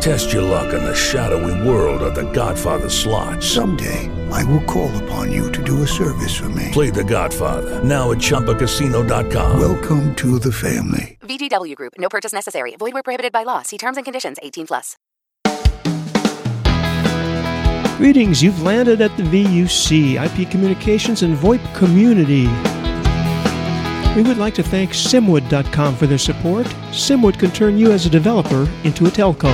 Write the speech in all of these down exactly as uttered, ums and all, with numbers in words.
Test your luck in the shadowy world of The Godfather slot. Someday, I will call upon you to do a service for me. Play The Godfather, now at Chumba Casino dot com. Welcome to the family. V G W Group, no purchase necessary. Void where prohibited by law. See terms and conditions, eighteen plus. Greetings, you've landed at the V U C, I P Communications and VoIP Community. We would like to thank Simwood dot com for their support. Simwood can turn you as a developer into a telco.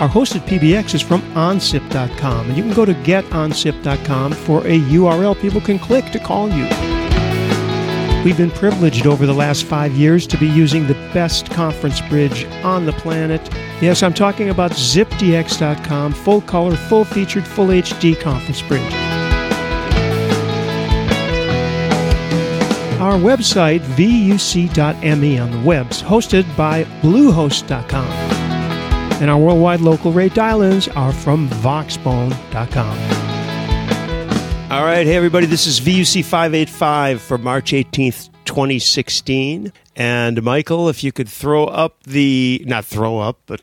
Our hosted P B X is from on sip dot com, and you can go to get on sip dot com for a U R L people can click to call you. We've been privileged over the last five years to be using the best conference bridge on the planet. Yes, I'm talking about Zip D X dot com, full-color, full-featured, full H D conference bridge. Our website, V U C dot M E on the web's, hosted by Bluehost dot com. And our worldwide local rate dial-ins are from vox bone dot com. All right, hey everybody, this is V U C five eighty-five for March eighteenth, twenty sixteen. And Michael, if you could throw up the, not throw up, but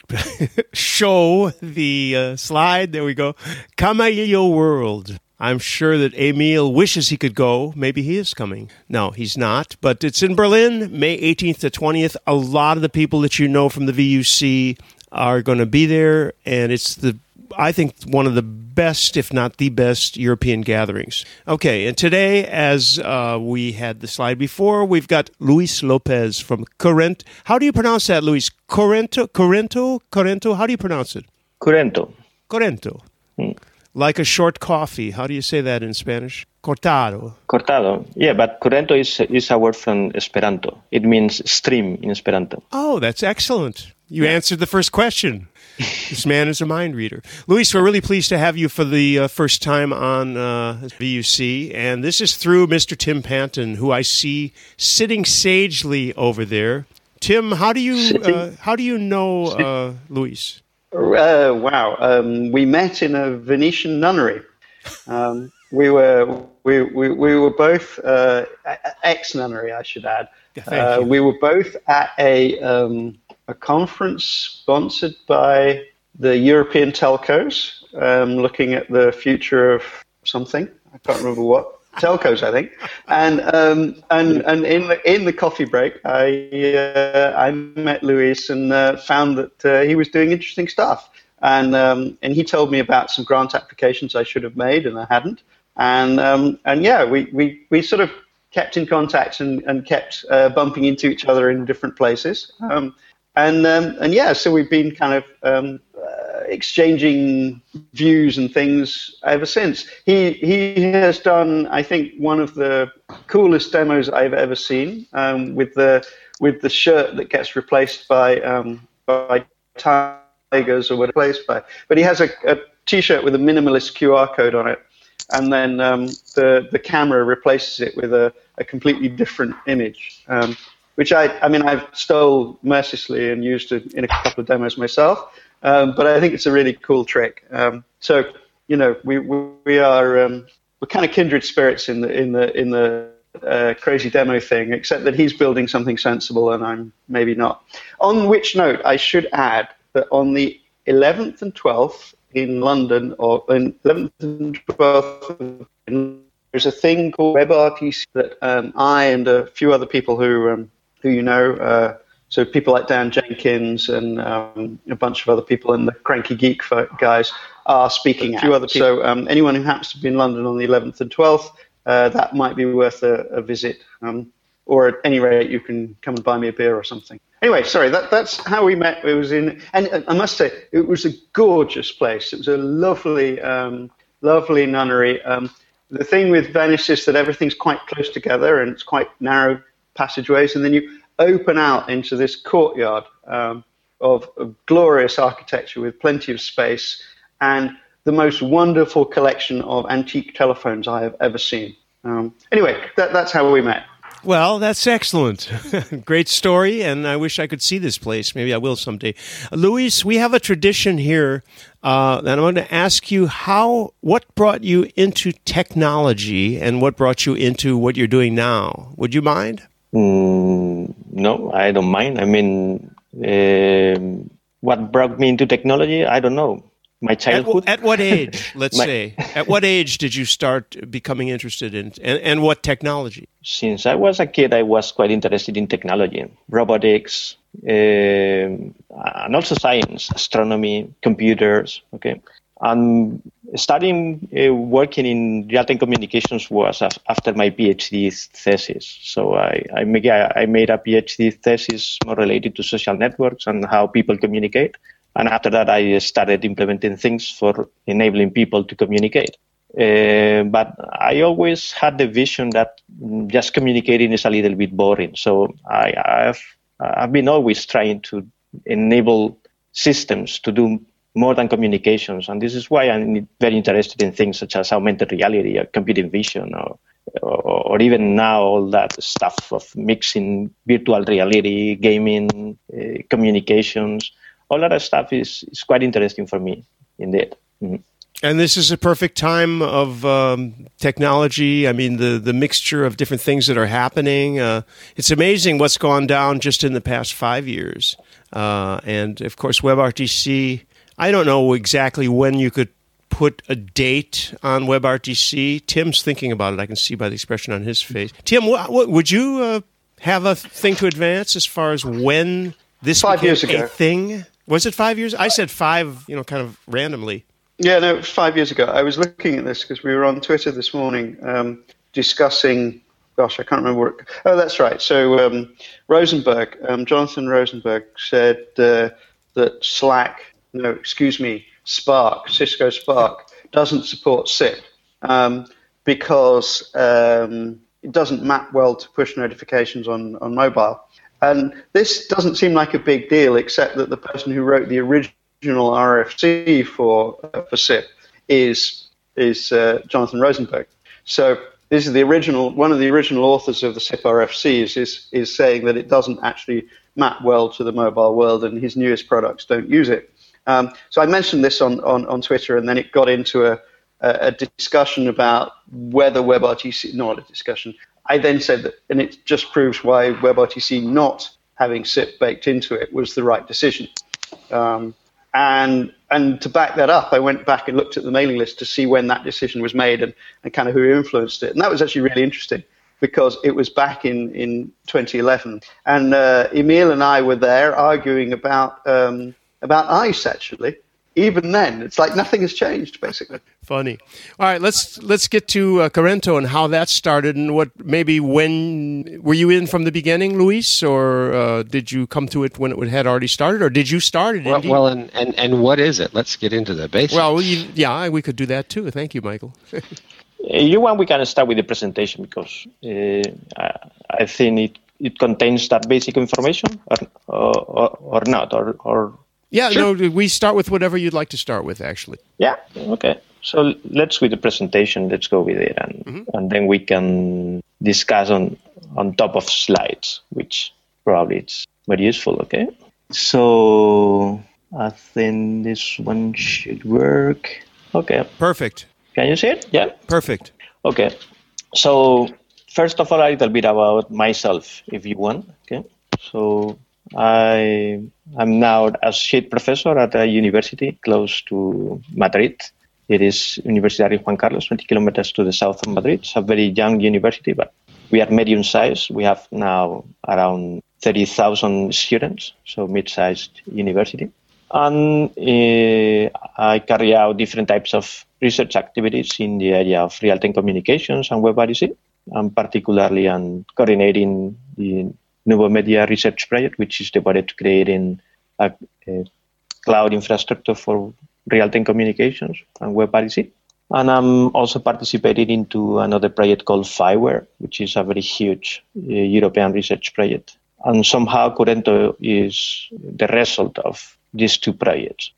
show the uh, slide. There we go. Kamailio World. I'm sure that Emil wishes he could go. Maybe he is coming. No, he's not. But it's in Berlin, May eighteenth to twentieth. A lot of the people that you know from the V U C are going to be there. And it's, the, I think, one of the best, if not the best, European gatherings. Okay, and today, as uh, we had the slide before, we've got Luis Lopez from Kurento. How do you pronounce that, Luis? Kurento? Kurento? Kurento? How do you pronounce it? Kurento. Kurento. Hmm. Like a short coffee. How do you say that in Spanish? Cortado. Cortado. Yeah, but Kurento is is a word from Esperanto. It means stream in Esperanto. Oh, that's excellent. You yeah. answered the first question. This man is a mind reader. Luis, we're really pleased to have you for the uh, first time on uh, V U C. And this is through Mister Tim Panton, who I see sitting sagely over there. Tim, how do you uh, how do you know uh, Luis? Uh, wow, um, we met in a Venetian nunnery. Um, we were we we, we were both uh, ex-nunnery, I should add. Uh, we were both at a um, a conference sponsored by the European telcos, um, looking at the future of something. I can't remember what. Telcos, I think, and um, and and in the, in the coffee break, I uh, I met Luis and uh, found that uh, he was doing interesting stuff, and um, and he told me about some grant applications I should have made and I hadn't, and um, and yeah, we, we, we sort of kept in contact and and kept uh, bumping into each other in different places, um, and um, and yeah, so we've been kind of. Um, uh, exchanging views and things ever since. He he has done, I think, one of the coolest demos I've ever seen um, with the with the shirt that gets replaced by um, by tigers or what replaced by. But he has a, a T-shirt with a minimalist Q R code on it, and then um, the the camera replaces it with a, a completely different image. Um, which I, I mean, I've stole mercilessly and used it in a couple of demos myself. Um, but I think it's a really cool trick. Um, so, you know, we we are um, we're kind of kindred spirits in the in the in the uh, crazy demo thing, except that he's building something sensible and I'm maybe not. On which note, I should add that on the eleventh and twelfth in London, or in eleventh and twelfth, there's a thing called WebRTC that um, I and a few other people who um, who you know. Uh, So people like Dan Jenkins and um, a bunch of other people and the Cranky Geek guys are speaking at. A few other people. So um, anyone who happens to be in London on the eleventh and twelfth, uh, that might be worth a, a visit. Um, or at any rate, you can come and buy me a beer or something. Anyway, sorry, that, that's how we met. It was in, and I must say, it was a gorgeous place. It was a lovely, um, lovely nunnery. Um, the thing with Venice is that everything's quite close together and it's quite narrow passageways, and then you open out into this courtyard um, of, of glorious architecture with plenty of space and the most wonderful collection of antique telephones I have ever seen. Um, anyway, that, that's how we met. Well, that's excellent. Great story, and I wish I could see this place. Maybe I will someday. Luis, we have a tradition here, uh, and I'm going to ask you how, what brought you into technology and what brought you into what you're doing now? Would you mind? Mm, no, I don't mind. I mean, uh, what brought me into technology? I don't know. My childhood. At, at what age, let's My, say, at what age did you start becoming interested in, and, and what technology? Since I was a kid, I was quite interested in technology, robotics, uh, and also science, astronomy, computers. Okay, and starting uh, working in real-time communications was after my PhD thesis. So I, I made a, I made a PhD thesis more related to social networks and how people communicate. And after that, I started implementing things for enabling people to communicate. Uh, but I always had the vision that just communicating is a little bit boring. So I, I've I've been always trying to enable systems to do more than communications. And this is why I'm very interested in things such as augmented reality or computer vision or Or, or even now all that stuff of mixing virtual reality, gaming, uh, communications. All that stuff is, is quite interesting for me, indeed. Mm-hmm. And this is a perfect time of um, technology. I mean, the, the mixture of different things that are happening. Uh, it's amazing what's gone down just in the past five years. Uh, and, of course, WebRTC, I don't know exactly when you could put a date on WebRTC. Tim's thinking about it. I can see by the expression on his face. Tim, w- w- would you uh, have a thing to advance as far as when this five years ago. A thing? Was it five years? I said five, you know, kind of randomly. Yeah, no, it was five years ago. I was looking at this because we were on Twitter this morning um, discussing, gosh, I can't remember what it, oh, that's right. So um, Rosenberg, um, Jonathan Rosenberg said uh, that Slack, no, excuse me, Spark, Cisco Spark, doesn't support S I P um, because um, it doesn't map well to push notifications on, on mobile. And this doesn't seem like a big deal, except that the person who wrote the original R F C for uh, for S I P is is uh, Jonathan Rosenberg. So this is the original, one of the original authors of the S I P R F Cs is is saying that it doesn't actually map well to the mobile world, and his newest products don't use it. Um, so I mentioned this on, on, on Twitter, and then it got into a a discussion about whether WebRTC, not a discussion. I then said that, and it just proves why WebRTC not having S I P baked into it was the right decision. Um, and and to back that up, I went back and looked at the mailing list to see when that decision was made and, and kind of who influenced it. And that was actually really interesting because it was back in, in twenty eleven. And uh, Emil and I were there arguing about um, about ICE, actually. Even then, it's like nothing has changed, basically. Funny. All right, let's let's get to uh, Kurento and how that started and what maybe when were you in from the beginning, Luis, or uh, did you come to it when it had already started, or did you start it? Well, well and, and, and what is it? Let's get into the basics. Well, you, yeah, we could do that too. Thank you, Michael. You want we can start with the presentation because uh, I think it, it contains that basic information, or or, or not, or. or Yeah, sure. No, we start with whatever you'd like to start with, actually. Yeah, okay. So let's with the presentation, let's go with it, and mm-hmm. and then we can discuss on, on top of slides, which probably it's very useful, okay? So I think this one should work. Okay. Perfect. Can you see it? Yeah. Perfect. Okay. So first of all, a little bit about myself, if you want, okay? So I am now associate professor at a university close to Madrid. It is Universidad Juan Carlos, twenty kilometers to the south of Madrid. It's a very young university, but we are medium-sized. We have now around thirty thousand students, so mid-sized university. And uh, I carry out different types of research activities in the area of real-time communications and WebRTC, and particularly on coordinating the Nuevo Media Research Project, which is devoted to creating a, a cloud infrastructure for real-time communications and WebRTC. And I'm also participating into another project called Fireware, which is a very huge uh, European research project. And somehow Kurento is the result of these two projects.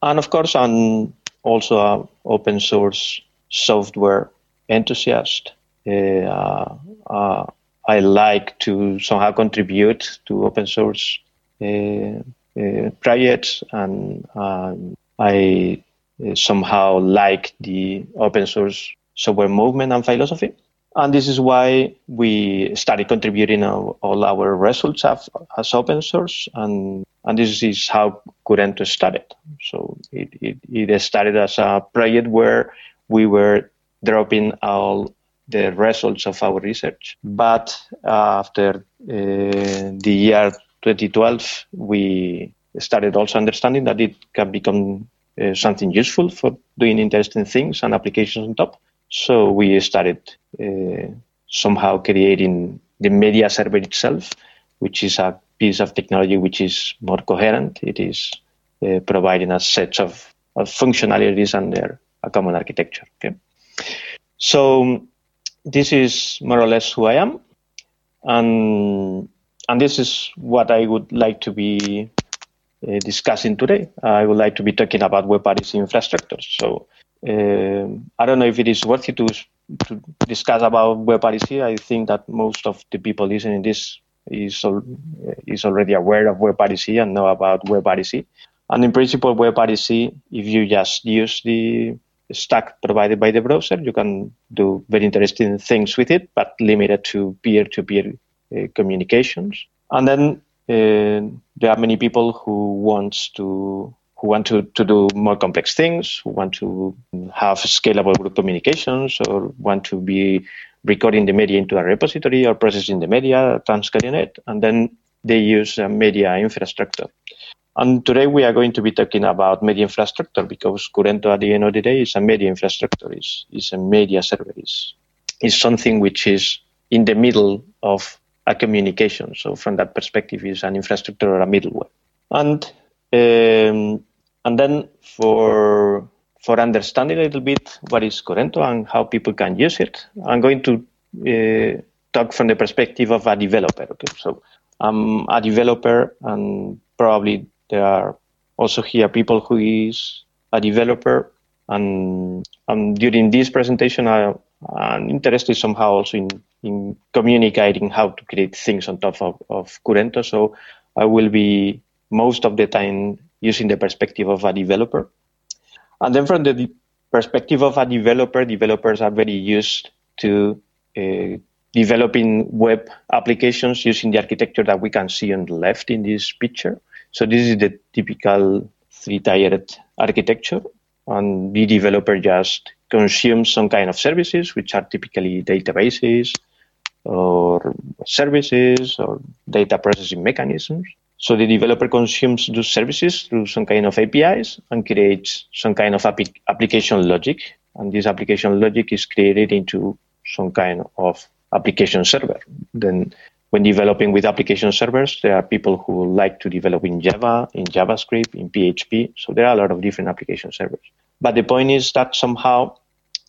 And of course, I'm also an open source software enthusiast, uh, uh, I like to somehow contribute to open source uh, uh, projects, and um, I uh, somehow like the open source software movement and philosophy. And this is why we started contributing all, all our results as, as open source, and, and this is how Kurento started. So it, it, it started as a project where we were dropping all the results of our research. But uh, after uh, the year twenty twelve, we started also understanding that it can become uh, something useful for doing interesting things and applications on top. So we started uh, somehow creating the media server itself, which is a piece of technology which is more coherent. It is uh, providing a set of, of functionalities under a common architecture. Okay? So this is more or less who I am. And, and this is what I would like to be uh, discussing today. I would like to be talking about WebRTC infrastructure. So Uh, I don't know if it is worthy to to discuss about WebRTC. I think that most of the people listening to this is al- is already aware of WebRTC and know about WebRTC. And in principle, WebRTC, if you just use the stack provided by the browser, you can do very interesting things with it, but limited to peer-to-peer uh, communications. And then uh, there are many people who wants to who want to, to do more complex things, who want to have scalable group communications, or want to be recording the media into a repository or processing the media, transcoding it, and then they use a media infrastructure. And today we are going to be talking about media infrastructure, because Kurento at the end of the day is a media infrastructure, is is a media server, is is something which is in the middle of a communication. So from that perspective, it's an infrastructure or a middleware. And Um, and then for for understanding a little bit what is Kurento and how people can use it, I'm going to uh, talk from the perspective of a developer. Okay, so I'm a developer, and probably there are also here people who is a developer. And, and during this presentation, I, I'm interested somehow also in, in communicating how to create things on top of, of Kurento. So I will be most of the time using the perspective of a developer. And then from the de- perspective of a developer, developers are very used to uh, developing web applications using the architecture that we can see on the left in this picture. So this is the typical three-tiered architecture. And the developer just consumes some kind of services, which are typically databases or services or data processing mechanisms. So the developer consumes those services through some kind of A P Is and creates some kind of api- application logic. And this application logic is created into some kind of application server. Then when developing with application servers, there are people who like to develop in Java, in JavaScript, in P H P. So there are a lot of different application servers. But the point is that somehow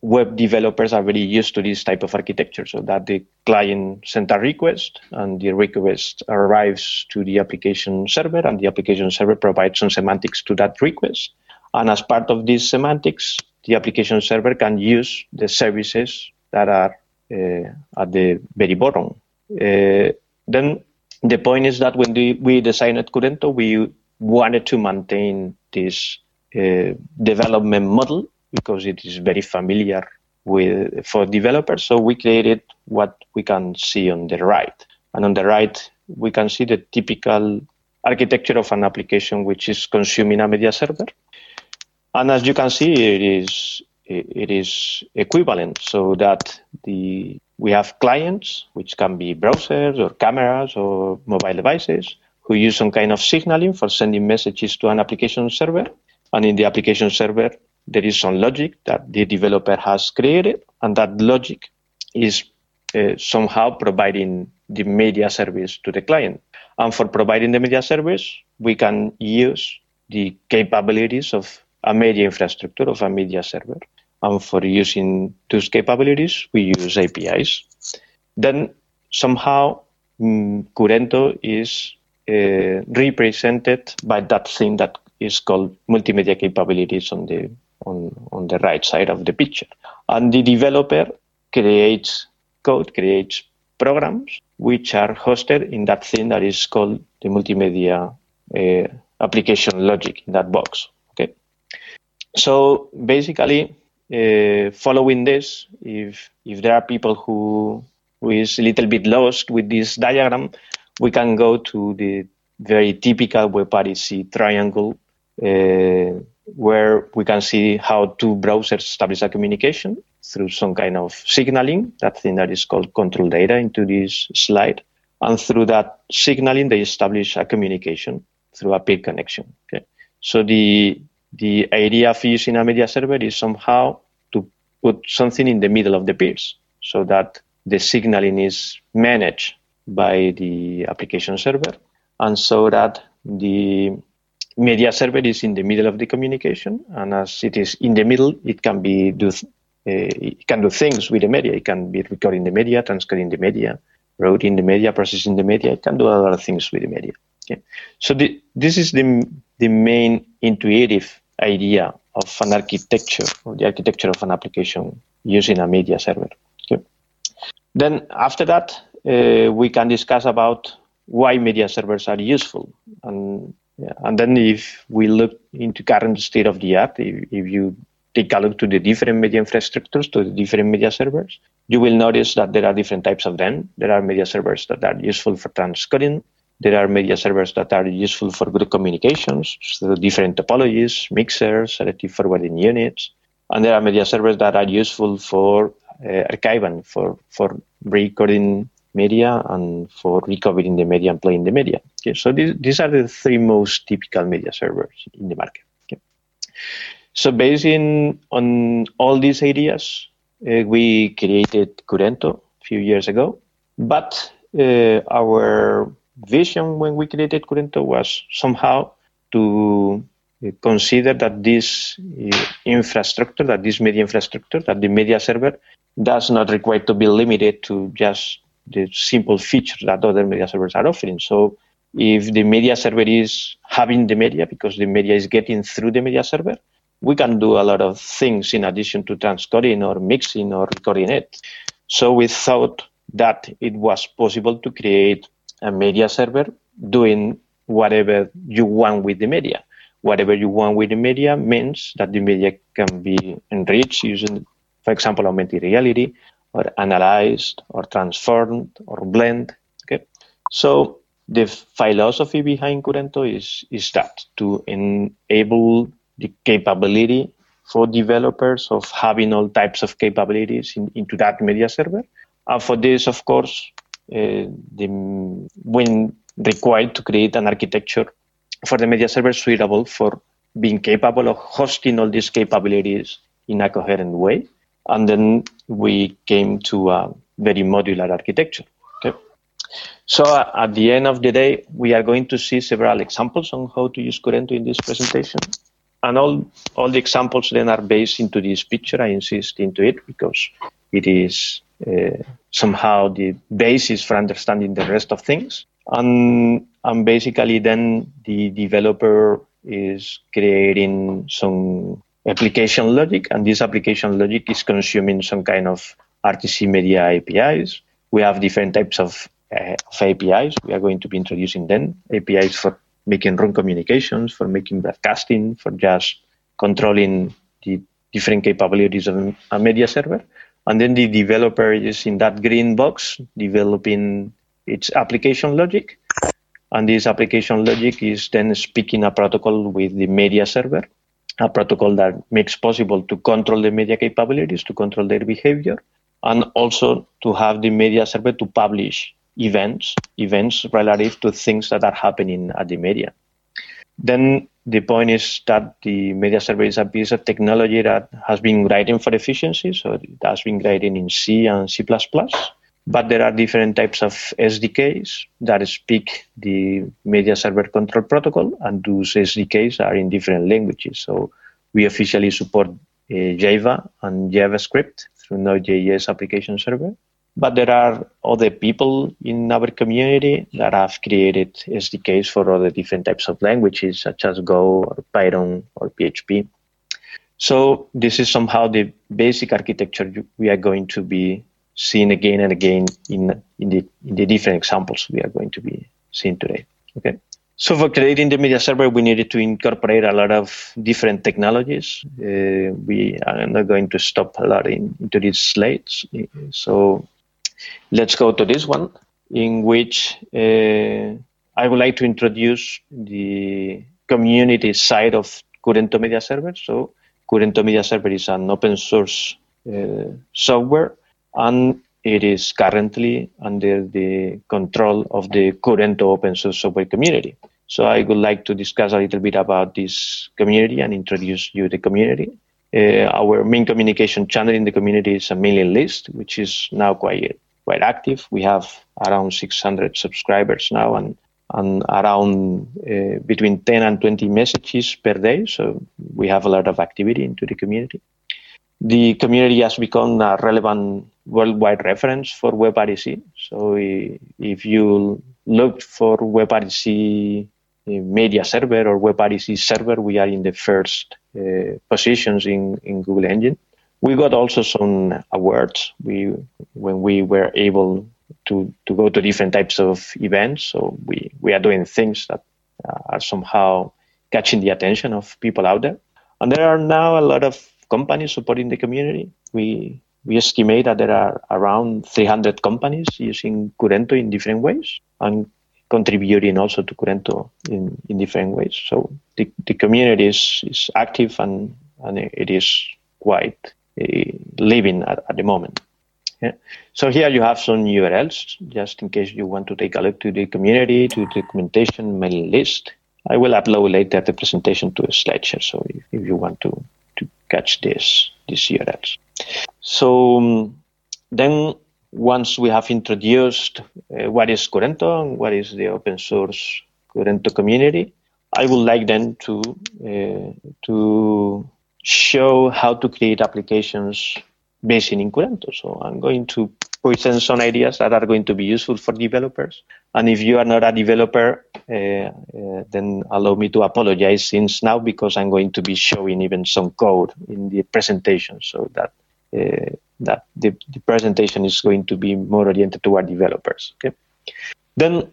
web developers are very used to this type of architecture, so that the client sent a request and the request arrives to the application server, and the application server provides some semantics to that request. And as part of these semantics, the application server can use the services that are uh, at the very bottom. Uh, then the point is that when the, we designed Kurento, we wanted to maintain this uh, development model, because it is very familiar with for developers. So we created what we can see on the right. And on the right, we can see the typical architecture of an application which is consuming a media server. And as you can see, it is it is equivalent, so that the we have clients, which can be browsers or cameras or mobile devices, who use some kind of signaling for sending messages to an application server. And in the application server, there is some logic that the developer has created, and that logic is uh, somehow providing the media service to the client. And for providing the media service, we can use the capabilities of a media infrastructure, of a media server. And for using those capabilities, we use A P Is. Then somehow um, Kurento is uh, represented by that thing that is called multimedia capabilities on the On, on the right side of the picture. And the developer creates code, creates programs which are hosted in that thing that is called the multimedia uh, application logic in that box. Okay. So basically, uh, following this, if if there are people who who is a little bit lost with this diagram, we can go to the very typical WebRTC triangle uh, where we can see how two browsers establish a communication through some kind of signaling, that thing that is called control data into this slide. And through that signaling, they establish a communication through a peer connection. Okay. So the the idea of using a media server is somehow to put something in the middle of the peers so that the signaling is managed by the application server, and so that the media server is in the middle of the communication, and as it is in the middle, it can be do th- uh, it can do things with the media. It can be recording the media, transcoding the media, routing the media, processing the media. It can do a lot of things with the media. Okay. So the, this is the the main intuitive idea of an architecture, or the architecture of an application using a media server. Okay. Then after that, uh, we can discuss about why media servers are useful. And yeah, and then if we look into current state of the art, if, if you take a look to the different media infrastructures, to the different media servers, you will notice that there are different types of them. There are media servers that are useful for transcoding. There are media servers that are useful for group communications, so different topologies, mixers, selective forwarding units. And there are media servers that are useful for uh, archiving, for, for recording media and for recovering the media and playing the media. Okay, so these, these are the three most typical media servers in the market. Okay. So based in, on all these ideas, uh, we created Kurento a few years ago. But uh, our vision when we created Kurento was somehow to consider that this infrastructure, that this media infrastructure, that the media server does not require to be limited to just the simple features that other media servers are offering. So if the media server is having the media because the media is getting through the media server, we can do a lot of things in addition to transcoding or mixing or recording it. So we thought that it was possible to create a media server doing whatever you want with the media. Whatever you want with the media means that the media can be enriched using, for example, augmented reality, or analyzed, or transformed, or blend. Okay, so the philosophy behind Kurento is is that to enable the capability for developers of having all types of capabilities in, into that media server, and for this, of course, uh, the when required to create an architecture for the media server suitable for being capable of hosting all these capabilities in a coherent way. And then we came to a very modular architecture. Okay. So uh, at the end of the day, we are going to see several examples on how to use Kurento in this presentation. And all, all the examples then are based into this picture. I insist into it because it is uh, somehow the basis for understanding the rest of things. And, and basically then the developer is creating some application logic, and this application logic is consuming some kind of R T C media A P Is. We have different types of, uh, of A P Is. We are going to be introducing them. A P Is for making run communications, for making broadcasting, for just controlling the different capabilities of a media server. And then the developer is in that green box developing its application logic. And this application logic is then speaking a protocol with the media server, a protocol that makes possible to control the media capabilities, to control their behavior, and also to have the media server to publish events, events relative to things that are happening at the media. Then the point is that the media server is a piece of technology that has been written for efficiency, so it has been written in C and C++, but there are different types of S D Ks that speak the media server control protocol, and those S D Ks are in different languages. So we officially support uh, Java and JavaScript through Node.js application server. But there are other people in our community that have created S D Ks for other different types of languages, such as Go or Python or P H P. So this is somehow the basic architecture we are going to be seen again and again in in the in the different examples we are going to be seeing today. Okay. So for creating the media server, we needed to incorporate a lot of different technologies. Uh, we are not going to stop a lot in, into these slides. So let's go to this one, in which uh, I would like to introduce the community side of Kurento Media Server. So Kurento Media Server is an open source uh, software, and it is currently under the control of the Kurento open source software community. So I would like to discuss a little bit about this community and introduce you the community. Uh, our main communication channel in the community is a mailing list, which is now quite quite active. We have around six hundred subscribers now, and and around uh, between ten and twenty messages per day. So we have a lot of activity into the community. The community has become a relevant worldwide reference for WebRTC. So if you look for WebRTC media server or WebRTC server, we are in the first uh, positions in, in Google Engine. We got also some awards we when we were able to, to go to different types of events. So we, we are doing things that are somehow catching the attention of people out there. And there are now a lot of companies supporting the community. We we estimate that there are around three hundred companies using Kurento in different ways and contributing also to Kurento in, in different ways. So the, the community is, is active and, and it is quite uh, living at, at the moment. Yeah. So here you have some U R Ls, just in case you want to take a look to the community, to the documentation, mailing list. I will upload later the presentation to a slideshare, so if, if you want to catch this, this U R Ls. So um, then once we have introduced uh, what is Kurento and what is the open source Kurento community, I would like then to uh, to show how to create applications based in Kurento. So I'm going to present some ideas that are going to be useful for developers. And if you are not a developer, uh, uh, then allow me to apologize since now, because I'm going to be showing even some code in the presentation, so that uh, that the, the presentation is going to be more oriented toward developers. Okay. Then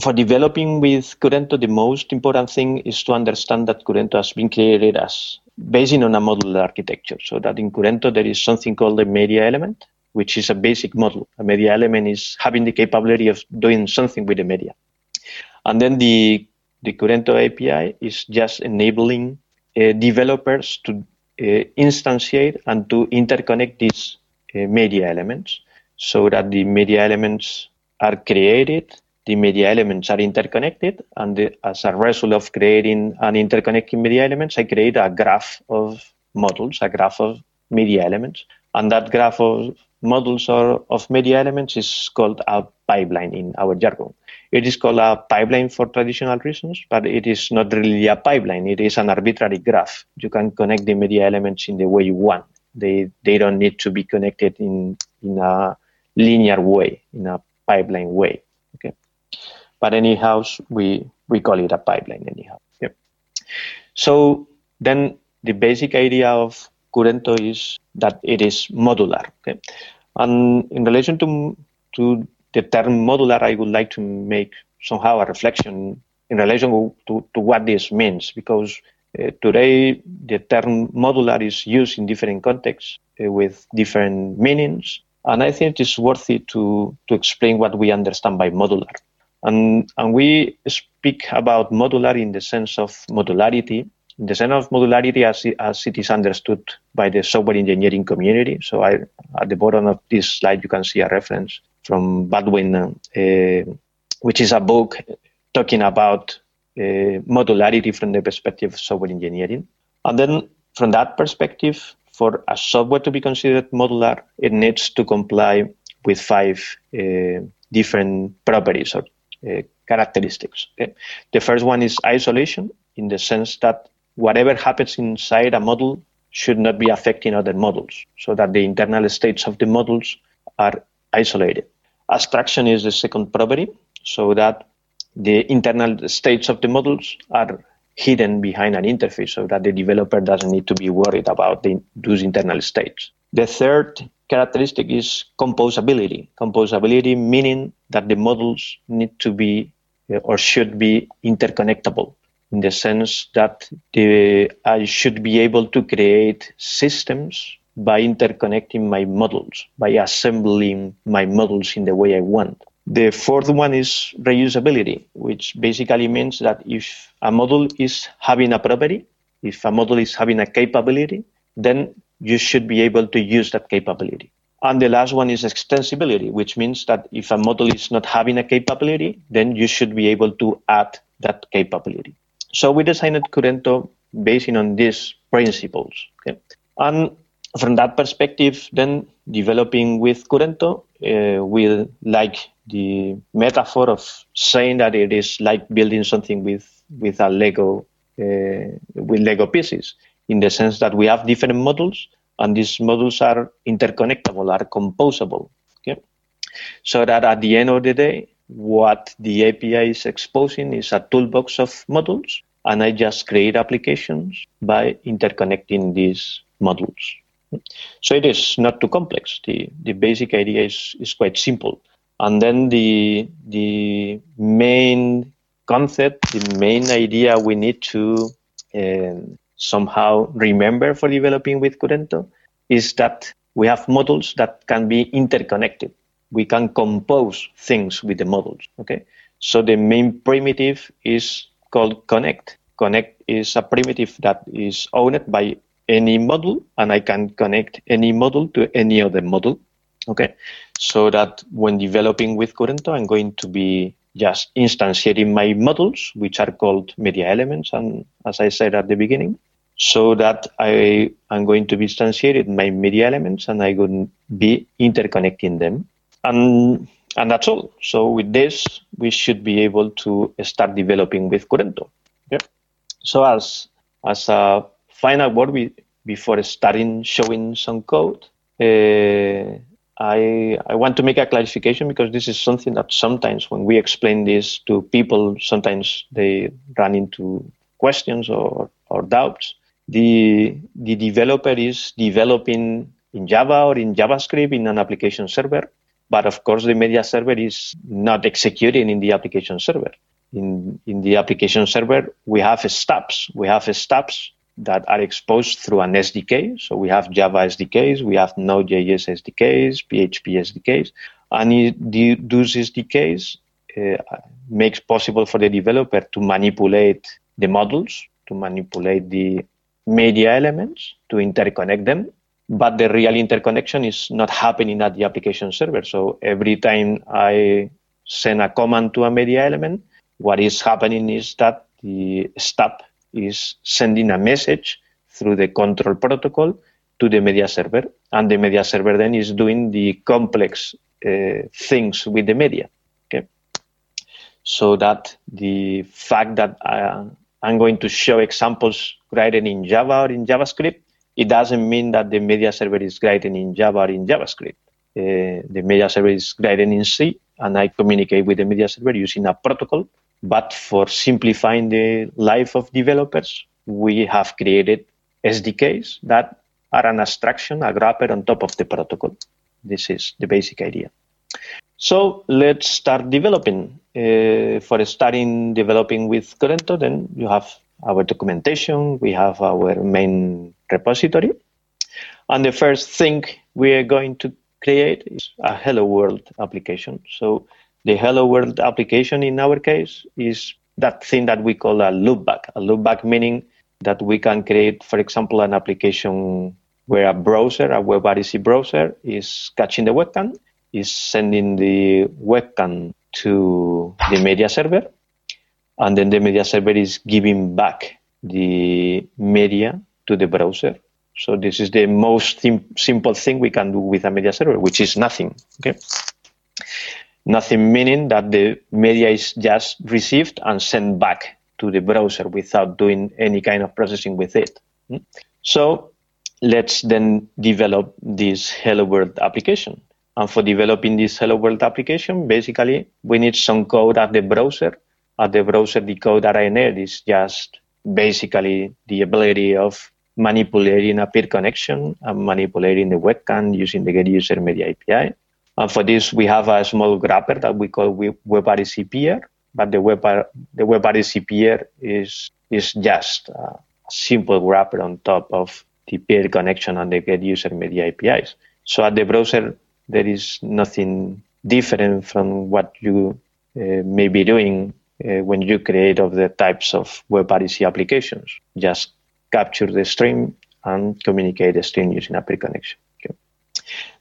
for developing with Kurento, the most important thing is to understand that Kurento has been created as based on a modular architecture. So that in Kurento, there is something called the media element, which is a basic model. A media element is having the capability of doing something with the media. And then the, the Kurento A P I is just enabling uh, developers to uh, instantiate and to interconnect these uh, media elements, so that the media elements are created, the media elements are interconnected, and the, as a result of creating and interconnecting media elements, I create a graph of models, a graph of media elements. And that graph of models or of media elements is called a pipeline in our jargon. It is called a pipeline for traditional reasons, but it is not really a pipeline. It is an arbitrary graph. You can connect the media elements in the way you want. They they don't need to be connected in, in a linear way, in a pipeline way. Okay. But anyhow, we, we call it a pipeline anyhow. Yep. So then the basic idea of Kurento is that it is modular. Okay? And in relation to to the term modular, I would like to make somehow a reflection in relation to, to what this means, because uh, today the term modular is used in different contexts uh, with different meanings. And I think it is worthy to, to explain what we understand by modular. And, and we speak about modular in the sense of modularity, in the sense of modularity as, as it is understood by the software engineering community. So I, at the bottom of this slide, you can see a reference from Baldwin, uh, which is a book talking about uh, modularity from the perspective of software engineering. And then from that perspective, for a software to be considered modular, it needs to comply with five uh, different properties or uh, characteristics. Okay? The first one is isolation, in the sense that whatever happens inside a model should not be affecting other models, so that the internal states of the models are isolated. Abstraction is the second property, so that the internal states of the models are hidden behind an interface, so that the developer doesn't need to be worried about the, those internal states. The third characteristic is composability. Composability meaning that the models need to be or should be interconnectable, in the sense that the, I should be able to create systems by interconnecting my models, by assembling my models in the way I want. The fourth one is reusability, which basically means that if a model is having a property, if a model is having a capability, then you should be able to use that capability. And the last one is extensibility, which means that if a model is not having a capability, then you should be able to add that capability. So we designed Kurento based on these principles. Okay? And from that perspective, then developing with Kurento, uh, we like the metaphor of saying that it is like building something with, with a Lego, uh, with Lego pieces, in the sense that we have different models, and these models are interconnectable, are composable, okay? So that at the end of the day, what the A P I is exposing is a toolbox of models, and I just create applications by interconnecting these models. So it is not too complex. The, the basic idea is, is quite simple. And then the, the main concept, the main idea we need to uh, somehow remember for developing with Kurento is that we have models that can be interconnected. We can compose things with the models, okay? So the main primitive is called connect. Connect is a primitive that is owned by any model, and I can connect any model to any other model, okay? So that when developing with Kurento, I'm going to be just instantiating my models, which are called media elements, and as I said at the beginning, so that I am going to be instantiating my media elements, and I will be interconnecting them. And and that's all. So with this, we should be able to start developing with Kurento. Yeah. So as as a final word, we, before starting showing some code, uh, I I want to make a clarification, because this is something that sometimes when we explain this to people, sometimes they run into questions or, or doubts. The the developer is developing in Java or in JavaScript in an application server. But of course, the media server is not executing in the application server. In in the application server, we have stubs. We have stubs that are exposed through an S D K. So we have Java S D Ks, we have Node.js S D Ks, P H P S D Ks. And it, those S D Ks uh, makes possible for the developer to manipulate the models, to manipulate the media elements, to interconnect them. But the real interconnection is not happening at the application server. So every time I send a command to a media element, what is happening is that the stub is sending a message through the control protocol to the media server. And the media server then is doing the complex uh, things with the media. Okay. So that the fact that I, I'm going to show examples written in Java or in JavaScript, it doesn't mean that the media server is written in Java or in JavaScript. Uh, the media server is written in C, and I communicate with the media server using a protocol. But for simplifying the life of developers, we have created S D Ks that are an abstraction, a wrapper on top of the protocol. This is the basic idea. So let's start developing. Uh, for starting developing with Kurento, then you have our documentation, we have our main repository. And the first thing we are going to create is a Hello World application. So the Hello World application in our case is that thing that we call a loopback. A loopback meaning that we can create, for example, an application where a browser, a WebRTC browser, is catching the webcam, is sending the webcam to the media server, and then the media server is giving back the media to the browser. So this is the most sim- simple thing we can do with a media server, which is nothing. Okay, nothing meaning that the media is just received and sent back to the browser without doing any kind of processing with it. So let's then develop this Hello World application. And for developing this Hello World application, basically, we need some code at the browser. At the browser, the code that I need is just basically the ability of manipulating a peer connection and manipulating the webcam using the GetUserMedia A P I. And for this, we have a small wrapper that we call WebRTCPR, but the web the WebRTCPR is is just a simple wrapper on top of the peer connection and the GetUserMedia A P Is. So at the browser, there is nothing different from what you uh, may be doing uh, when you create other types of WebRTC applications. Just capture the stream and communicate the stream using a peer connection. Okay.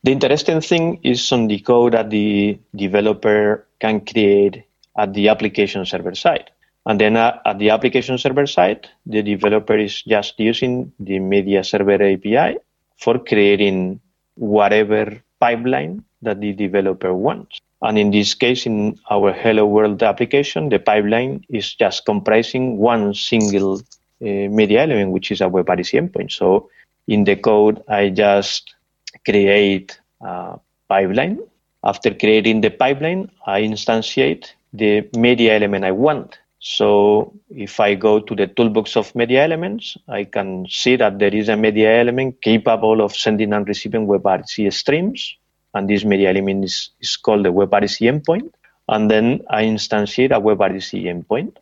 The interesting thing is on the code that the developer can create at the application server side. And then uh, at the application server side, the developer is just using the media server A P I for creating whatever pipeline that the developer wants. And in this case, in our Hello World application, the pipeline is just comprising one single uh, media element, which is a WebRTC endpoint. So in the code, I just create a pipeline. After creating the pipeline, I instantiate the media element I want. So if I go to the toolbox of media elements, I can see that there is a media element capable of sending and receiving WebRTC streams. And this media element is, is called the WebRTC endpoint. And then I instantiate a WebRTC endpoint.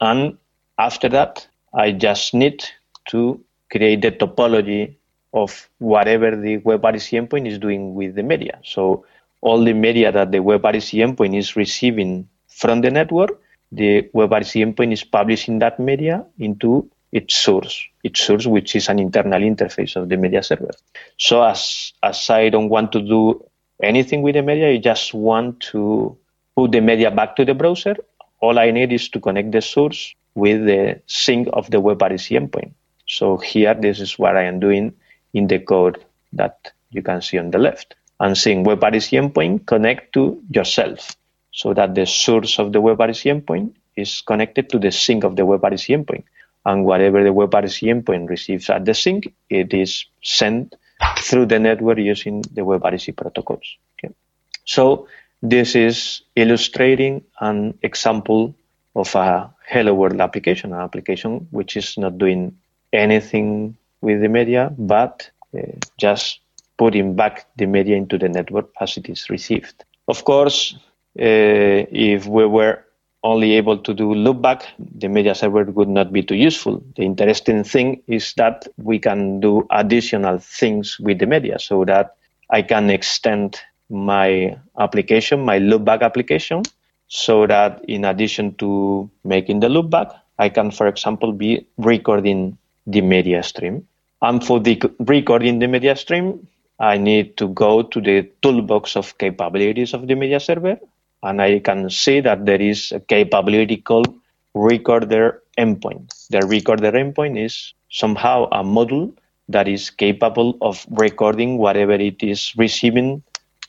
And after that, I just need to create the topology of whatever the WebRTC endpoint is doing with the media. So all the media that the WebRTC endpoint is receiving from the network, the WebRTC endpoint is publishing that media into its source, its source, which is an internal interface of the media server. So as, as I don't want to do anything with the media, I just want to put the media back to the browser. All I need is to connect the source with the sync of the WebRTC endpoint. So here, this is what I am doing in the code that you can see on the left. And saying WebRTC endpoint connect to yourself, so that the source of the WebRTC endpoint is connected to the sync of the WebRTC endpoint. And whatever the WebRTC endpoint receives at the sync, it is sent through the network using the WebRTC protocols. Okay. So this is illustrating an example of a Hello World application, an application which is not doing anything with the media, but uh, just putting back the media into the network as it is received. Of course, Uh, if we were only able to do loopback, the media server would not be too useful. The interesting thing is that we can do additional things with the media, so that I can extend my application, my loopback application, so that in addition to making the loopback, I can, for example, be recording the media stream. And for the recording the media stream, I need to go to the toolbox of capabilities of the media server. And I can see that there is a capability called recorder endpoint. The recorder endpoint is somehow a module that is capable of recording whatever it is receiving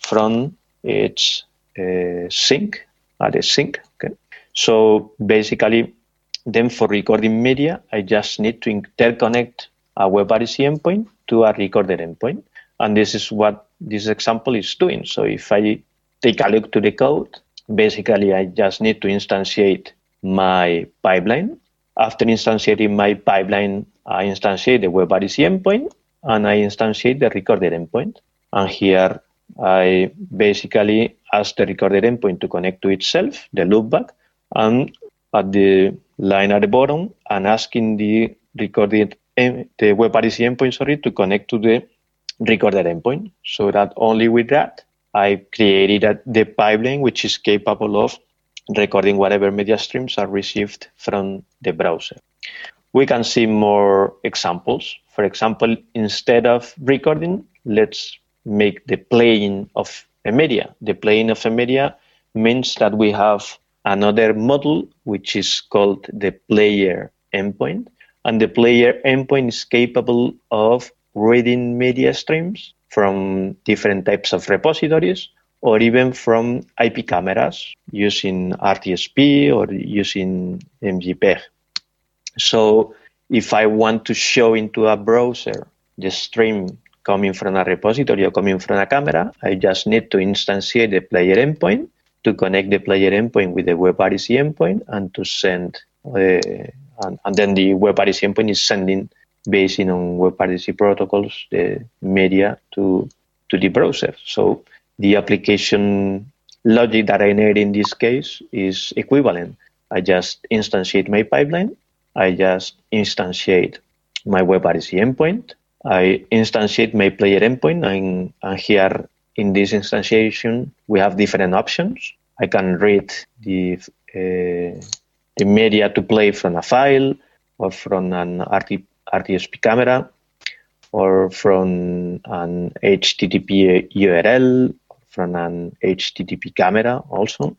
from its uh, sync, at a sync. Okay. So basically, then for recording media, I just need to interconnect a WebRTC endpoint to a recorder endpoint. And this is what this example is doing. So if I take a look to the code, basically, I just need to instantiate my pipeline. After instantiating my pipeline, I instantiate the WebRTC endpoint, and I instantiate the recorded endpoint. And here, I basically ask the recorded endpoint to connect to itself, the loopback, and at the line at the bottom, I'm asking the recorded the WebRTC endpoint, sorry, to connect to the recorded endpoint, so that only with that, I created the pipeline which is capable of recording whatever media streams are received from the browser. We can see more examples. For example, instead of recording, let's make the playing of a media. The playing of a media means that we have another module which is called the player endpoint. And the player endpoint is capable of reading media streams from different types of repositories, or even from I P cameras using R T S P or using M J P E G. So if I want to show into a browser the stream coming from a repository or coming from a camera, I just need to instantiate the player endpoint, to connect the player endpoint with the WebRTC endpoint, and to send, uh, and, and then the WebRTC endpoint is sending basing on WebRTC protocols, the media to to the browser. So the application logic that I need in this case is equivalent. I just instantiate my pipeline. I just instantiate my WebRTC endpoint. I instantiate my player endpoint. And, and here in this instantiation, we have different options. I can read the uh, the media to play from a file or from an R T, R T S P camera or from an H T T P U R L, from an H T T P camera also.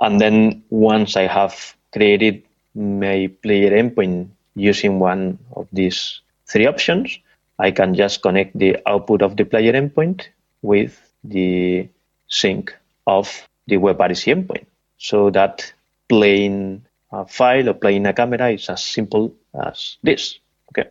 And then once I have created my player endpoint using one of these three options, I can just connect the output of the player endpoint with the sync of the WebRTC endpoint. So that playing a file or playing a camera is as simple as this. Okay.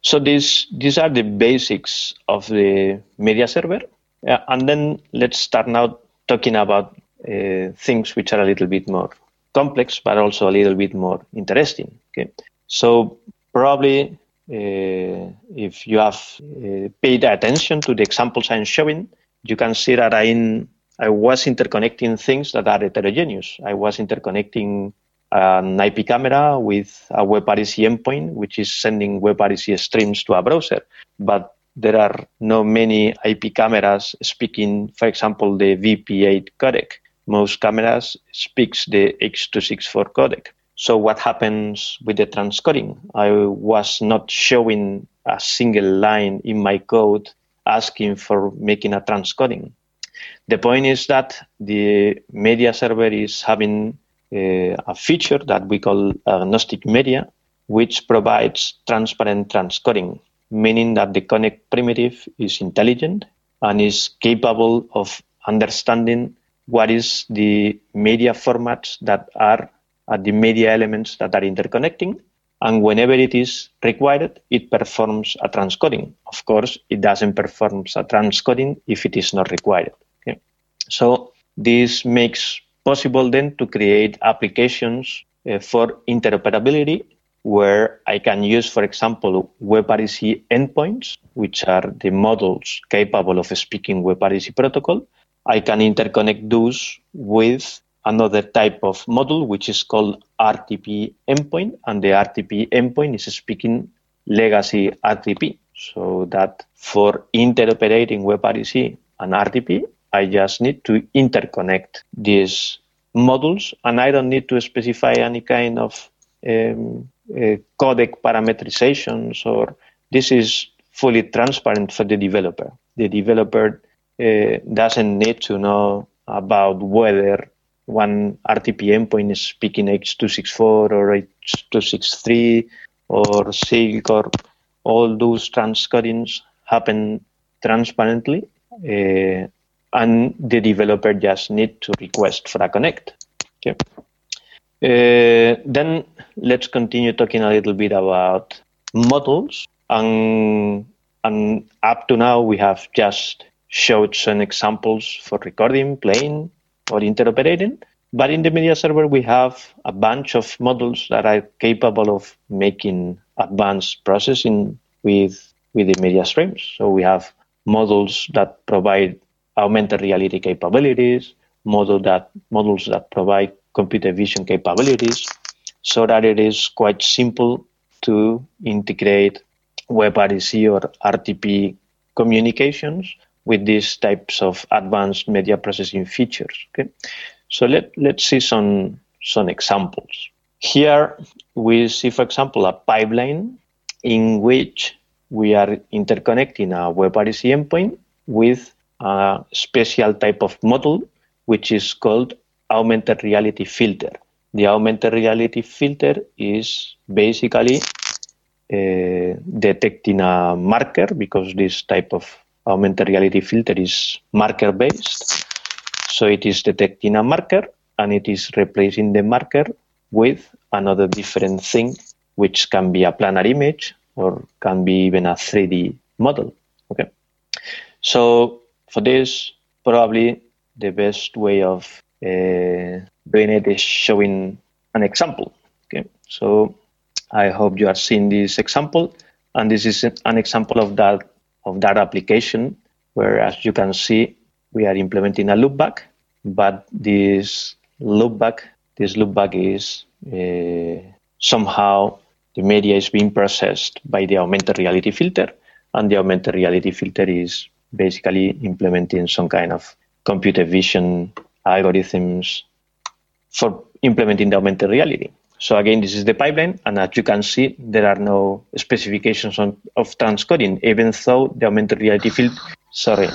So these these are the basics of the media server. Uh, and then let's start now talking about uh, things which are a little bit more complex, but also a little bit more interesting. Okay. So probably uh, if you have uh, paid attention to the examples I'm showing, you can see that I, in, I was interconnecting things that are heterogeneous. I was interconnecting an I P camera with a WebRTC endpoint, which is sending WebRTC streams to a browser. But there are not many I P cameras speaking, for example, the V P eight codec. Most cameras speaks the H two sixty-four codec. So what happens with the transcoding? I was not showing a single line in my code asking for making a transcoding. The point is that the media server is having a, a feature that we call agnostic media, which provides transparent transcoding, meaning that the connect primitive is intelligent and is capable of understanding what is the media formats that are uh, the media elements that are interconnecting. And whenever it is required, it performs a transcoding. Of course, it doesn't perform a transcoding if it is not required. Okay? So this makes possible then to create applications uh, for interoperability, where I can use, for example, WebRTC endpoints, which are the models capable of speaking WebRTC protocol. I can interconnect those with another type of model, which is called R T P endpoint, and the R T P endpoint is speaking legacy R T P. So that for interoperating WebRTC and R T P, I just need to interconnect these models, and I don't need to specify any kind of um, Uh, codec parametrizations, or this is fully transparent for the developer. The developer uh, doesn't need to know about whether one R T P endpoint is speaking H two sixty-four or H two sixty-three or S I G, or all those transcodings happen transparently, uh, and the developer just need to request for a connect. Okay. Uh, then let's continue talking a little bit about models. And, and up to now, we have just showed some examples for recording, playing, or interoperating. But in the media server, we have a bunch of models that are capable of making advanced processing with, with the media streams. So we have models that provide augmented reality capabilities, model that, models that provide computer vision capabilities, so that it is quite simple to integrate WebRTC or R T P communications with these types of advanced media processing features. Okay, so let, let's see some, some examples. Here we see, for example, a pipeline in which we are interconnecting a WebRTC endpoint with a special type of model, which is called augmented reality filter. The augmented reality filter is basically uh, detecting a marker, because this type of augmented reality filter is marker based. So it is detecting a marker and it is replacing the marker with another different thing, which can be a planar image or can be even a three D model. Okay. So for this, probably the best way of Uh, doing it is showing an example. Okay, so I hope you have seen this example. And this is an example of that of that application, where, as you can see, we are implementing a loopback. But this loopback, this loopback is uh, somehow the media is being processed by the augmented reality filter, and the augmented reality filter is basically implementing some kind of computer vision algorithms for implementing the augmented reality. So again, this is the pipeline, and as you can see, there are no specifications on, of transcoding, even though the augmented reality field, sorry,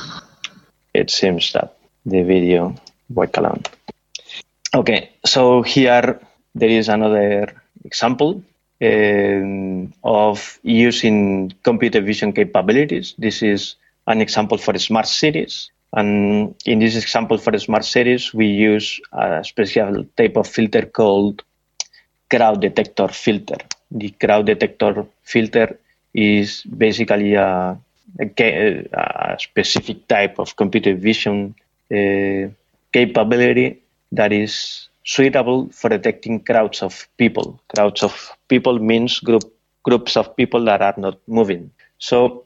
it seems that the video worked alone. Okay, so here there is another example um, of using computer vision capabilities. This is an example for smart cities. And in this example for the smart cities, we use a special type of filter called crowd detector filter. The crowd detector filter is basically a, a, a specific type of computer vision uh, capability that is suitable for detecting crowds of people. Crowds of people means group groups of people that are not moving. So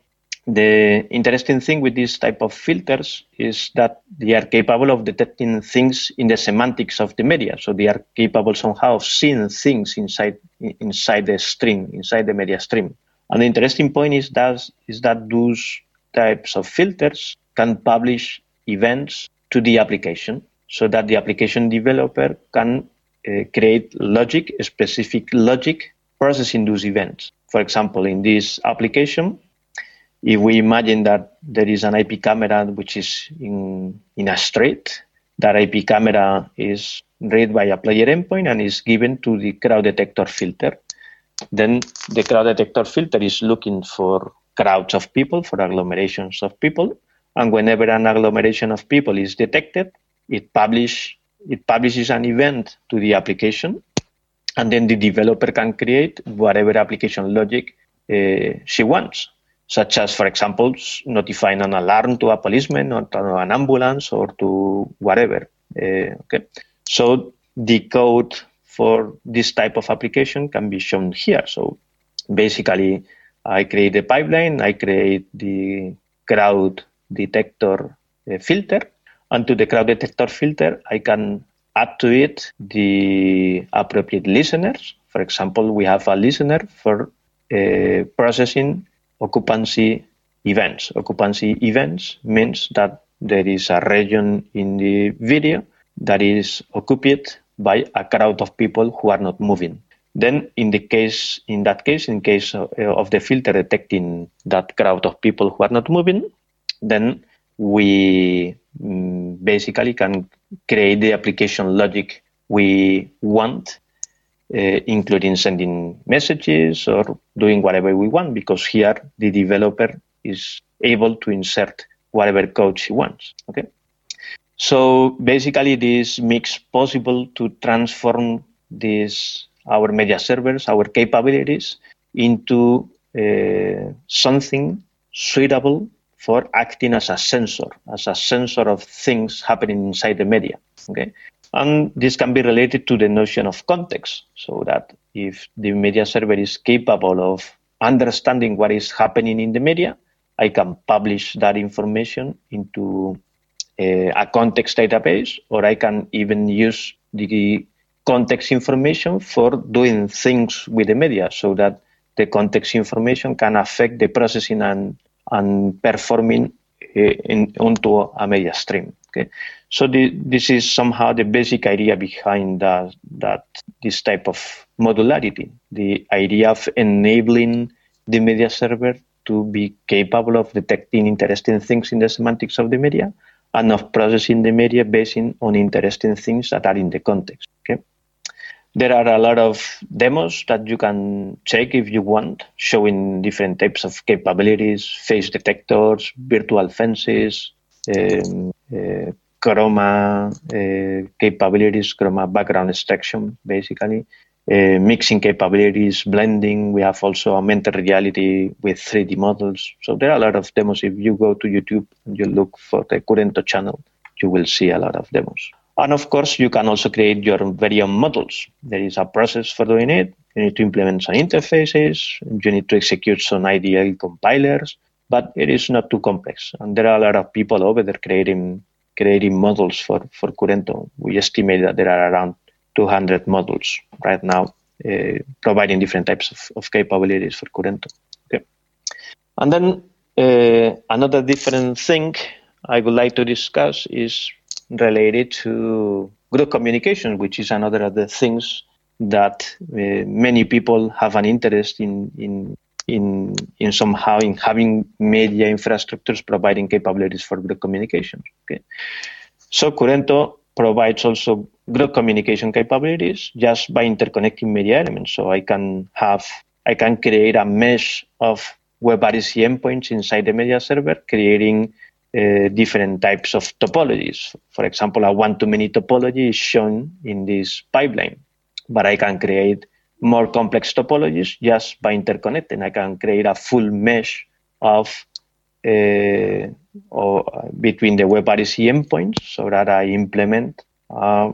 the interesting thing with this type of filters is that they are capable of detecting things in the semantics of the media. So they are capable somehow of seeing things inside inside the stream, inside the media stream. And the interesting point is that is that those types of filters can publish events to the application, so that the application developer can uh, create logic, specific logic, processing those events. For example, in this application, if we imagine that there is an I P camera which is in in a street, that I P camera is read by a player endpoint and is given to the crowd detector filter. Then the crowd detector filter is looking for crowds of people, for agglomerations of people, and whenever an agglomeration of people is detected, it publish it publishes an event to the application, and then the developer can create whatever application logic uh, she wants, such as, for example, notifying an alarm to a policeman or to an ambulance or to whatever. Uh, okay, so the code for this type of application can be shown here. So basically, I create a pipeline, I create the crowd detector filter, and to the crowd detector filter, I can add to it the appropriate listeners. For example, we have a listener for uh, processing occupancy events. Occupancy events means that there is a region in the video that is occupied by a crowd of people who are not moving. Then in the case, in that case, in case of, of the filter detecting that crowd of people who are not moving, then we mm, basically can create the application logic we want, Uh, including sending messages or doing whatever we want, because here the developer is able to insert whatever code she wants. Okay, so basically this makes possible to transform these our media servers, our capabilities, into uh, something suitable for acting as a sensor, as a sensor of things happening inside the media. Okay. And this can be related to the notion of context, so that if the media server is capable of understanding what is happening in the media, I can publish that information into a, a context database, or I can even use the context information for doing things with the media, so that the context information can affect the processing and, and performing in, onto a media stream. Okay. So the, this is somehow the basic idea behind that, that this type of modularity, the idea of enabling the media server to be capable of detecting interesting things in the semantics of the media and of processing the media based on interesting things that are in the context. Okay. There are a lot of demos that you can check if you want, showing different types of capabilities, face detectors, virtual fences, Um, uh, chroma uh, capabilities, chroma background extraction, basically, uh, mixing capabilities, blending. We have also augmented reality with three D models. So there are a lot of demos. If you go to YouTube and you look for the Kurento channel, you will see a lot of demos. And of course, you can also create your very own models. There is a process for doing it. You need to implement some interfaces. You need to execute some I D L compilers, but it is not too complex. And there are a lot of people over there creating creating models for, for Kurento. We estimate that there are around two hundred models right now, uh, providing different types of, of capabilities for Kurento. Okay. And then uh, another different thing I would like to discuss is related to group communication, which is another of the things that uh, many people have an interest in, in in in somehow in having media infrastructures providing capabilities for group communication. Okay, so Kurento provides also group communication capabilities just by interconnecting media elements. So I can have I can create a mesh of WebRTC endpoints inside the media server, creating Uh, different types of topologies. For example, a one-to-many topology is shown in this pipeline, but I can create more complex topologies just by interconnecting. I can create a full mesh of uh, or between the WebRTC endpoints so that I implement uh,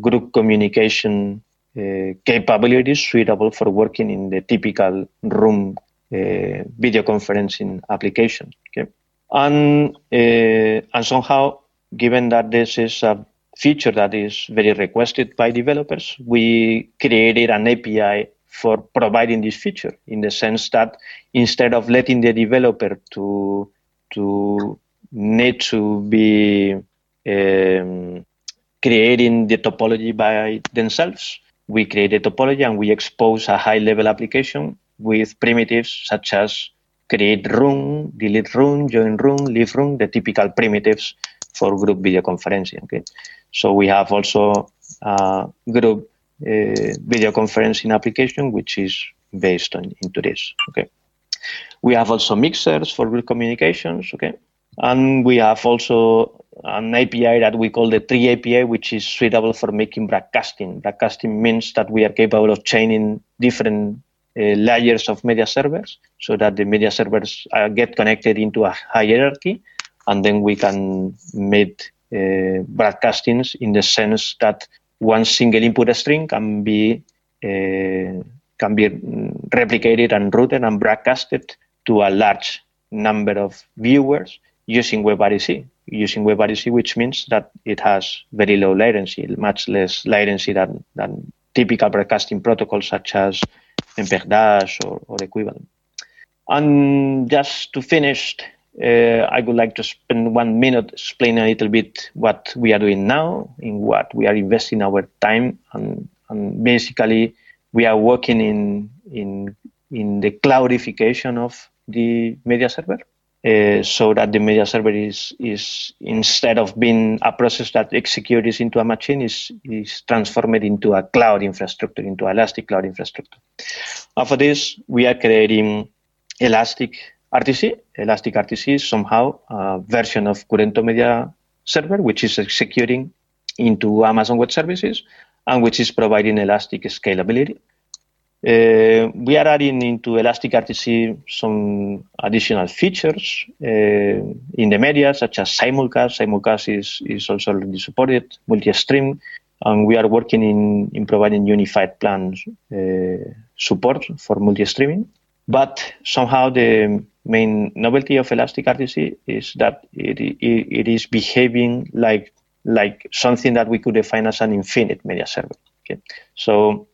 group communication uh, capabilities suitable for working in the typical room uh, video conferencing application. Okay. And uh, and somehow, given that this is a feature that is very requested by developers, we created an A P I for providing this feature, in the sense that instead of letting the developer to to need to be um, creating the topology by themselves, we create a topology and we expose a high-level application with primitives such as create room, delete room, join room, leave room, the typical primitives for group video conferencing. Okay? So we have also a group uh, video conferencing application, which is based on into this. Okay? We have also mixers for group communications. Okay? And we have also an A P I that we call the tree A P I, which is suitable for making broadcasting. Broadcasting means that we are capable of chaining different Uh, layers of media servers, so that the media servers uh, get connected into a hierarchy, and then we can make uh, broadcastings in the sense that one single input string can be uh, can be replicated and routed and broadcasted to a large number of viewers using WebRTC, using WebRTC, which means that it has very low latency, much less latency than, than typical broadcasting protocols such as M P E G dash or, or equivalent. And just to finish, uh, I would like to spend one minute explaining a little bit what we are doing now, in what we are investing our time, and, and basically we are working in in in the cloudification of the media server, uh, so that the media server is is instead of being a process that executes into a machine, is is transformed into a cloud infrastructure, into Elastic Cloud Infrastructure. After this, we are creating Elastic R T C. Elastic R T C is somehow a version of Kurento Media Server, which is executing into Amazon Web Services and which is providing Elastic scalability. Uh, we are adding into Elastic R T C some additional features uh, in the media, such as simulcast. Simulcast is, is also already supported, multi-stream. And we are working in, in providing unified plan uh, support for multi-streaming. But somehow the main novelty of Elastic R T C is that it, it, it is behaving like like something that we could define as an infinite media server. Okay? So,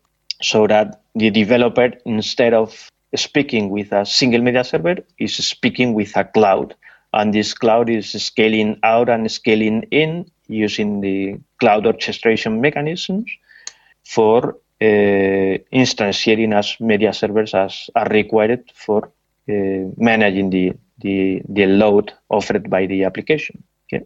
so that the developer, instead of speaking with a single media server, is speaking with a cloud. And this cloud is scaling out and scaling in using the cloud orchestration mechanisms for uh, instantiating as media servers as are required for uh, managing the, the the load offered by the application. Okay?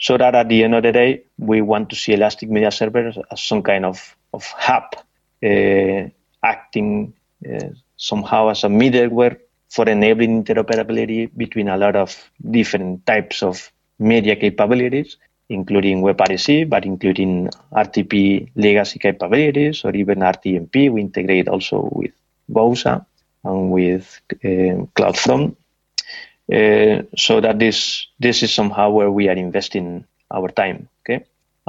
So that at the end of the day, we want to see Elastic Media Servers as some kind of, of hub, uh, acting uh, somehow as a middleware for enabling interoperability between a lot of different types of media capabilities, including WebRTC, but including R T P legacy capabilities, or even R T M P. We integrate also with Bosa and with uh, CloudFront, uh, so that this this is somehow where we are investing our time. Okay,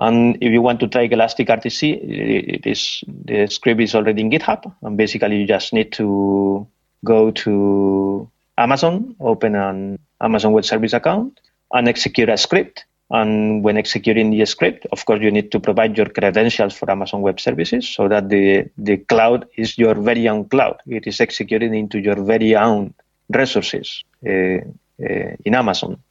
And if you want to take Elastic R T C, it is, the script is already in GitHub. And basically, you just need to go to Amazon, open an Amazon Web Service account, and execute a script. And when executing the script, of course, you need to provide your credentials for Amazon Web Services so that the, the cloud is your very own cloud. It is executed into your very own resources uh, uh, in Amazon.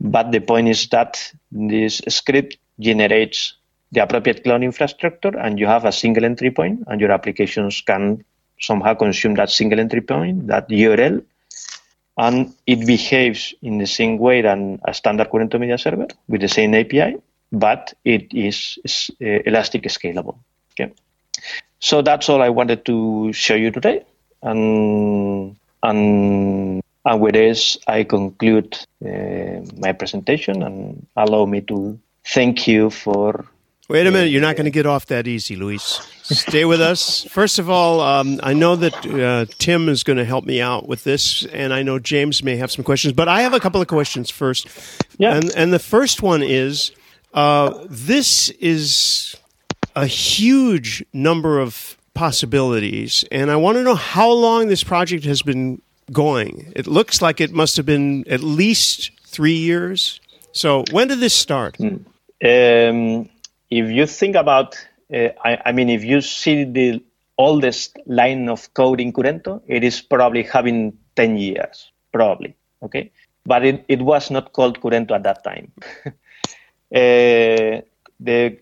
But the point is that this script generates the appropriate cloud infrastructure, and you have a single entry point, and your applications can somehow consume that single entry point, that U R L. And it behaves in the same way than a standard Kurento Media Server with the same A P I, but it is uh, elastic scalable. Okay, so that's all I wanted to show you today, and and, and with this I conclude uh, my presentation. And allow me to thank you for. Wait a minute, you're not going to get off that easy, Luis. Stay with us. First of all, um, I know that uh, Tim is going to help me out with this, and I know James may have some questions, but I have a couple of questions first. Yeah. And, and the first one is, uh, this is a huge number of possibilities, and I want to know how long this project has been going. It looks like it must have been at least three years. So when did this start? Um... If you think about, uh, I, I mean, if you see the oldest line of code in Kurento, it is probably having ten years, probably, okay? But it, it was not called Kurento at that time. uh, the,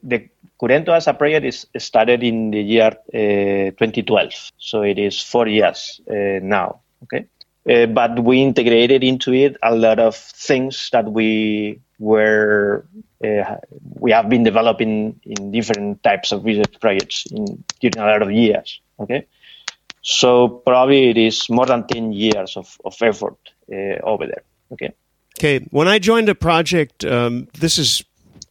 the Kurento as a project is started in the year uh, twenty twelve, so it is four years uh, now, okay? Uh, but we integrated into it a lot of things that we where uh, we have been developing in different types of research projects in, during a lot of years, okay? So probably it is more than ten years of, of effort uh, over there, okay? Okay, when I joined a project, um, this is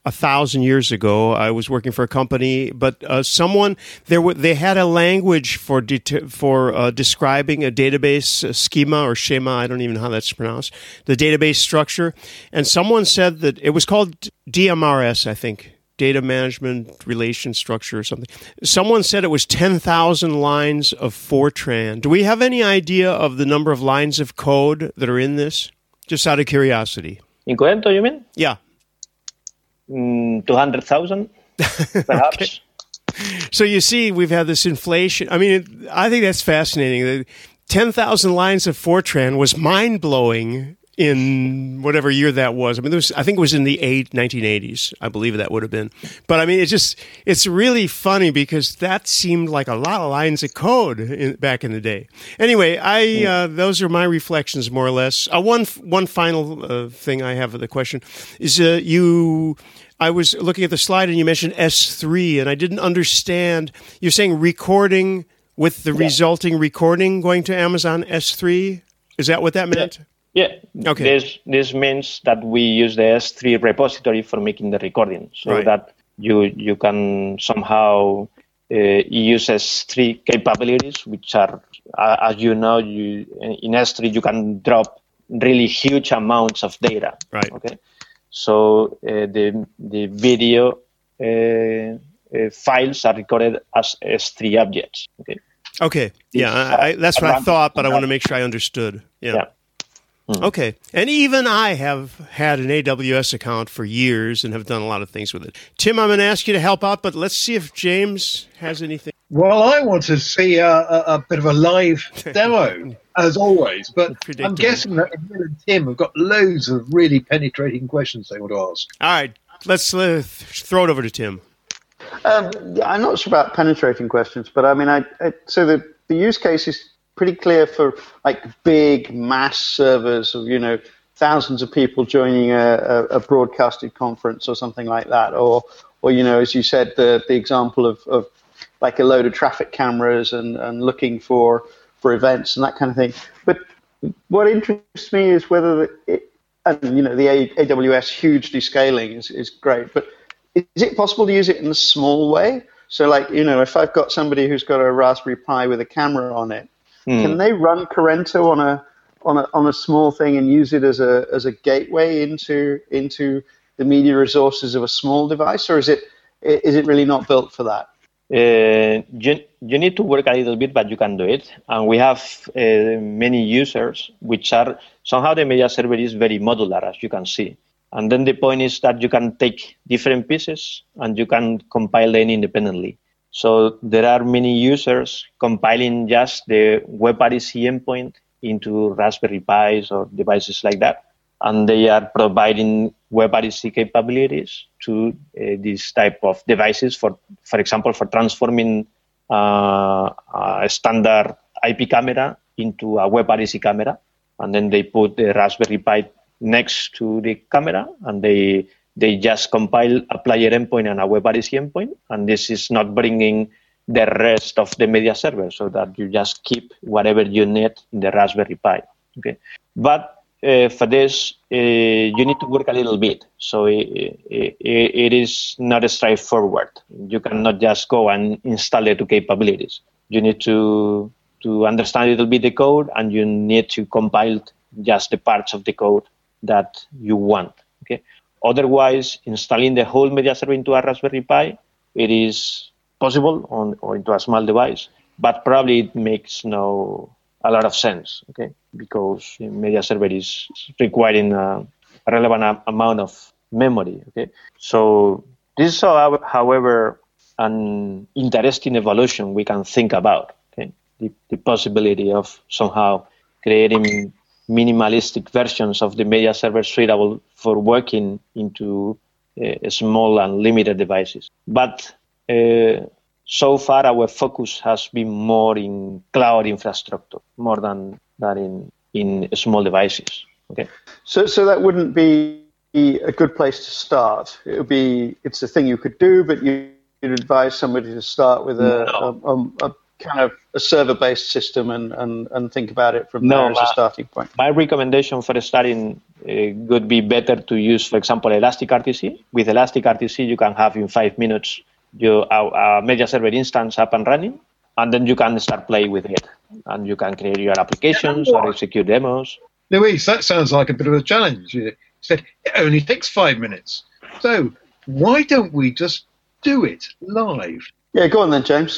a thousand years ago, I was working for a company, but uh, someone, there were, they had a language for det- for uh, describing a database a schema or schema, I don't even know how that's pronounced, the database structure. And someone said that it was called D M R S, I think, Data Management Relation Structure or something. Someone said it was ten thousand lines of Fortran. Do we have any idea of the number of lines of code that are in this? Just out of curiosity. In Kurento, you mean? Yeah. two hundred thousand, perhaps. Okay. So you see, we've had this inflation. I mean, I think that's fascinating. ten thousand lines of Fortran was mind-blowing in whatever year that was. I mean, there was, I think it was in the eight, nineteen eighties, I believe that would have been. But I mean, it's just, it's really funny because that seemed like a lot of lines of code in, back in the day. Anyway, I uh, those are my reflections, more or less. Uh, one one final uh, thing I have for the question is uh, you... I was looking at the slide and you mentioned S three, and I didn't understand. You're saying recording with the yeah. resulting recording going to Amazon S three? Is that what that meant? Yeah. Yeah, okay. This this means that we use the S three repository for making the recording, so right. that you you can somehow uh, use S three capabilities, which are, uh, as you know, you in S three you can drop really huge amounts of data. Right. Okay. So uh, the the video uh, uh, files are recorded as S three objects. Okay. Okay. Yeah, I, I, that's what I thought, but I want to make sure I understood. Yeah. yeah. Okay. And even I have had an A W S account for years and have done a lot of things with it. Tim, I'm going to ask you to help out, but let's see if James has anything. Well, I want to see a, a, a bit of a live demo, as always. But I'm guessing that Emil and Tim have got loads of really penetrating questions they want to ask. All right. Let's uh, throw it over to Tim. Um, I'm not sure about penetrating questions, but I mean, I, I so the, the use case is pretty clear for like big mass servers of, you know, thousands of people joining a, a, a broadcasted conference or something like that. Or, or you know, as you said, the, the example of, of like a load of traffic cameras and, and looking for, for events and that kind of thing. But what interests me is whether, the, it, and you know, the A W S hugely scaling is, is great, but is it possible to use it in a small way? So like, you know, if I've got somebody who's got a Raspberry Pi with a camera on it, can they run Kurento on a on a on a small thing and use it as a as a gateway into into the media resources of a small device, or is it is it really not built for that? Uh, you, you need to work a little bit, but you can do it. And we have uh, many users, which are somehow the media server is very modular, as you can see. And then the point is that you can take different pieces and you can compile them independently. So there are many users compiling just the WebRTC endpoint into Raspberry Pis or devices like that. And they are providing WebRTC capabilities to uh, these type of devices, for for example, for transforming uh, a standard I P camera into a WebRTC camera. And then they put the Raspberry Pi next to the camera, and they they just compile a player endpoint and a WebRTC endpoint. And this is not bringing the rest of the media server, so that you just keep whatever you need in the Raspberry Pi. Okay, but Uh, for this, uh, you need to work a little bit. So it, it, it is not straightforward. You cannot just go and install the two capabilities. You need to to understand a little bit the code, and you need to compile just the parts of the code that you want. Okay. Otherwise, installing the whole media server into a Raspberry Pi, it is possible on or into a small device, but probably it makes no. a lot of sense, okay, because media server is requiring a relevant amount of memory, okay. So this is, however, an interesting evolution we can think about, okay, the, the possibility of somehow creating minimalistic versions of the media server suitable for working into uh, small and limited devices. But uh, so far, our focus has been more in cloud infrastructure, more than that in in small devices. Okay. So, so that wouldn't be a good place to start. It would be it's a thing you could do, but you, you'd advise somebody to start with a, no. a, a, a kind of a server-based system and, and, and think about it from no, there as my, a starting point. My recommendation for starting uh, would be better to use, for example, Elastic R T C. With Elastic R T C, you can have in five minutes. You a, a media server instance up and running, and then you can start playing with it, and you can create your applications or execute demos. Luis, that sounds like a bit of a challenge. You said it only takes five minutes, so why don't we just do it live? Yeah, go on then, James.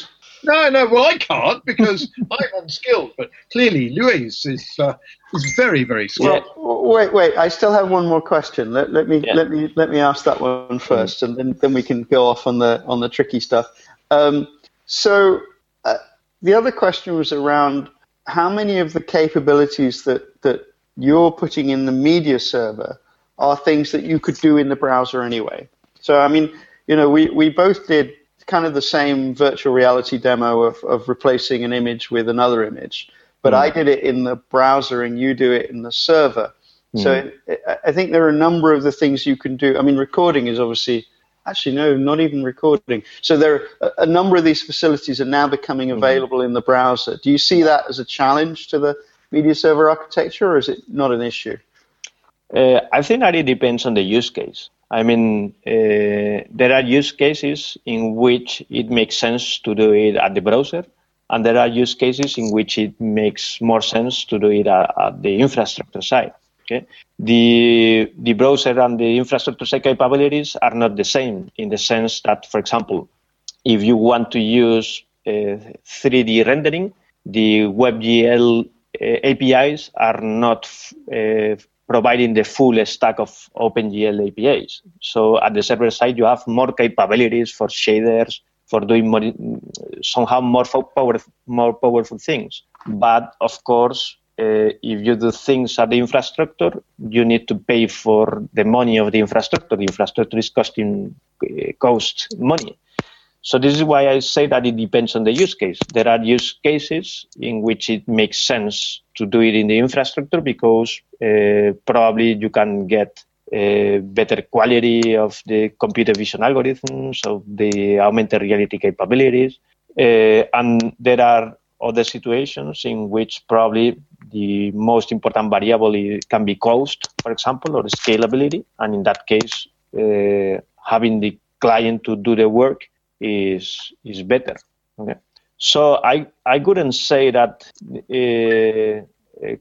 No, no, well I can't because I'm unskilled, but clearly Luis is uh, is very, very skilled. Well, wait, wait, I still have one more question. Let, let me yeah. let me let me ask that one first, and then, then we can go off on the on the tricky stuff. Um, so uh, the other question was around how many of the capabilities that that you're putting in the media server are things that you could do in the browser anyway. So I mean, you know, we, we both did kind of the same virtual reality demo of, of replacing an image with another image. But mm. I did it in the browser and you do it in the server. Mm. So it, it, I think there are a number of the things you can do. I mean, recording is obviously, actually, no, not even recording. So there are a, a number of these facilities are now becoming available mm. in the browser. Do you see that as a challenge to the media server architecture, or is it not an issue? Uh, I think that it depends on the use case. I mean, uh, there are use cases in which it makes sense to do it at the browser, and there are use cases in which it makes more sense to do it at, at the infrastructure side. Okay, the the browser and the infrastructure side capabilities are not the same in the sense that, for example, if you want to use uh, three D rendering, the WebGL uh, A P Is are not uh, providing the full stack of OpenGL A P Is. So at the server side, you have more capabilities for shaders, for doing more, somehow more, power, more powerful things. But of course, uh, if you do things at the infrastructure, you need to pay for the money of the infrastructure. The infrastructure is costing uh, cost money. So this is why I say that it depends on the use case. There are use cases in which it makes sense to do it in the infrastructure because uh, probably you can get a better quality of the computer vision algorithms, of the augmented reality capabilities. Uh, and there are other situations in which probably the most important variable is, can be cost, for example, or scalability. And in that case, uh, having the client to do the work is is better. Okay. So I, I couldn't say that uh,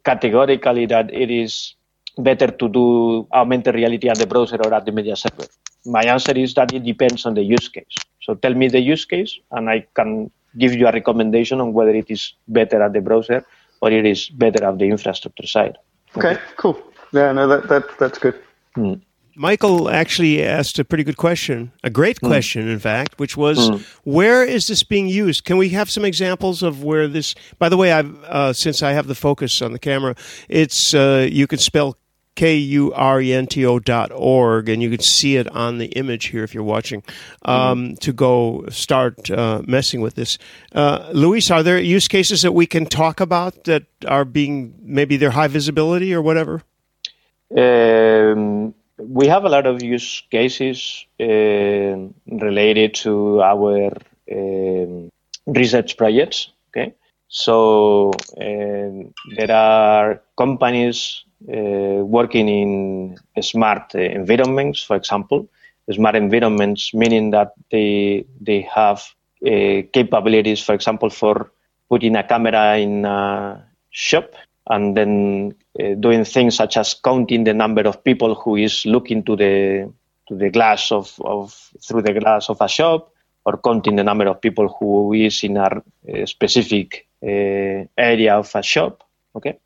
categorically that it is better to do augmented reality at the browser or at the media server? My answer is that it depends on the use case. So tell me the use case, and I can give you a recommendation on whether it is better at the browser or it is better at the infrastructure side. Okay, okay. Cool. Yeah, no, that, that that's good. Mm. Michael actually asked a pretty good question, a great question, mm. in fact, which was, mm. where is this being used? Can we have some examples of where this... By the way, I've, uh, since I have the focus on the camera, it's uh, you can spell K U R E N T O dot org, and you can see it on the image here if you're watching, um, mm. to go start uh, messing with this. Uh, Luis, are there use cases that we can talk about that are being... Maybe they're high visibility or whatever? Um... We have a lot of use cases uh, related to our um, research projects. Okay, so um, there are companies uh, working in smart environments, for example, smart environments, meaning that they they have uh, capabilities, for example, for putting a camera in a shop and then uh, doing things such as counting the number of people who is looking to the to the glass of, of through the glass of a shop, or counting the number of people who is in a uh, specific uh, area of a shop. Okay,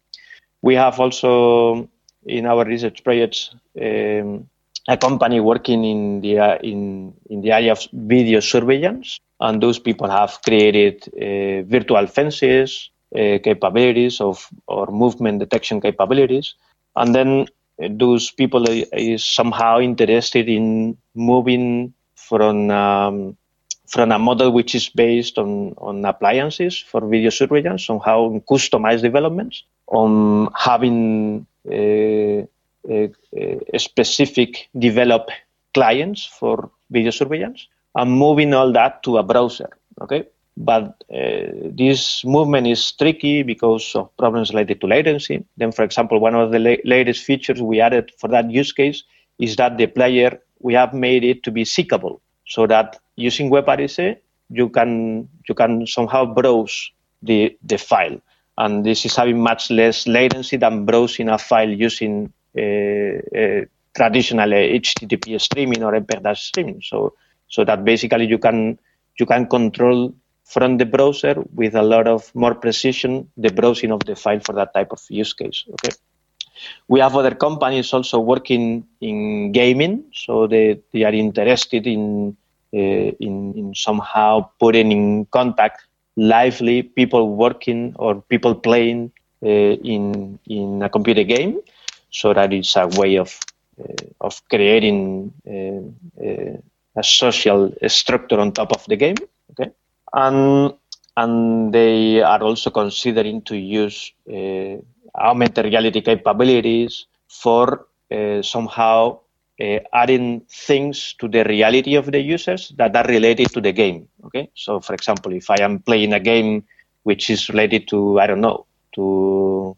we have also in our research projects um, a company working in the uh, in in the area of video surveillance, and those people have created uh, virtual fences. Uh, capabilities of or movement detection capabilities, and then uh, those people uh, is somehow interested in moving from um, from a model which is based on, on appliances for video surveillance, somehow on customized developments, on having a, a, a specific developed clients for video surveillance, and moving all that to a browser. Okay. But uh, this movement is tricky because of problems related to latency. Then, for example, one of the la- latest features we added for that use case is that the player, we have made it to be seekable, so that using WebRTC, you can you can somehow browse the, the file. And this is having much less latency than browsing a file using uh, uh, traditional H T T P streaming or M P E G streaming. So, so that basically you can you can control from the browser with a lot of more precision the browsing of the file for that type of use case. Okay, we have other companies also working in gaming, so they, they are interested in, uh, in in somehow putting in contact lively people working or people playing uh, in in a computer game, so that it's a way of uh, of creating uh, uh, a social structure on top of the game. Okay. And and they are also considering to use uh, augmented reality capabilities for uh, somehow uh, adding things to the reality of the users that are related to the game. Okay, so for example, if I am playing a game which is related to, I don't know, to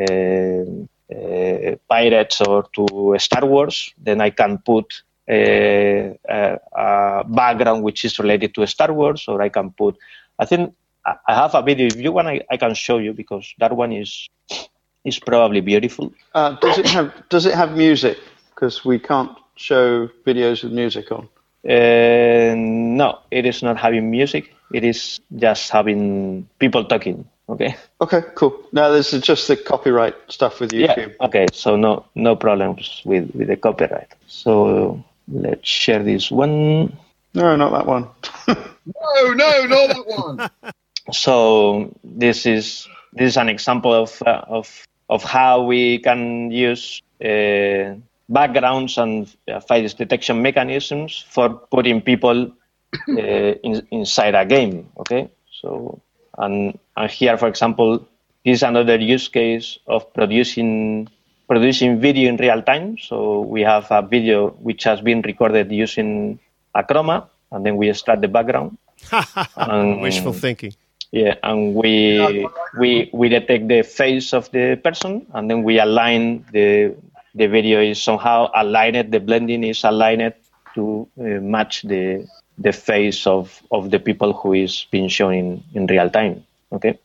uh, uh, pirates or to Star Wars, then I can put A, a, a background which is related to Star Wars, or I can put, I think I have a video, if you want I, I can show you, because that one is is probably beautiful. Uh, does it have does it have music? Because we can't show videos with music on. Uh, no, it is not having music. It is just having people talking. Okay. Okay, cool. Now this is just the copyright stuff with YouTube. Yeah. Okay, so no no problems with, with the copyright. So let's share this one. No, not that one. no, no, not that one. So this is this is an example of uh, of of how we can use uh, backgrounds and uh, file detection mechanisms for putting people uh, in, inside a game. Okay, so. And, and here, for example, is another use case of producing producing video in real time. So we have a video which has been recorded using a chroma, and then we extract the background. and, Wishful thinking. Yeah, and we we we detect the face of the person, and then we align the the video is somehow aligned. The blending is aligned to uh, match the. the face of, of the people who is being shown in, in real time. Okay,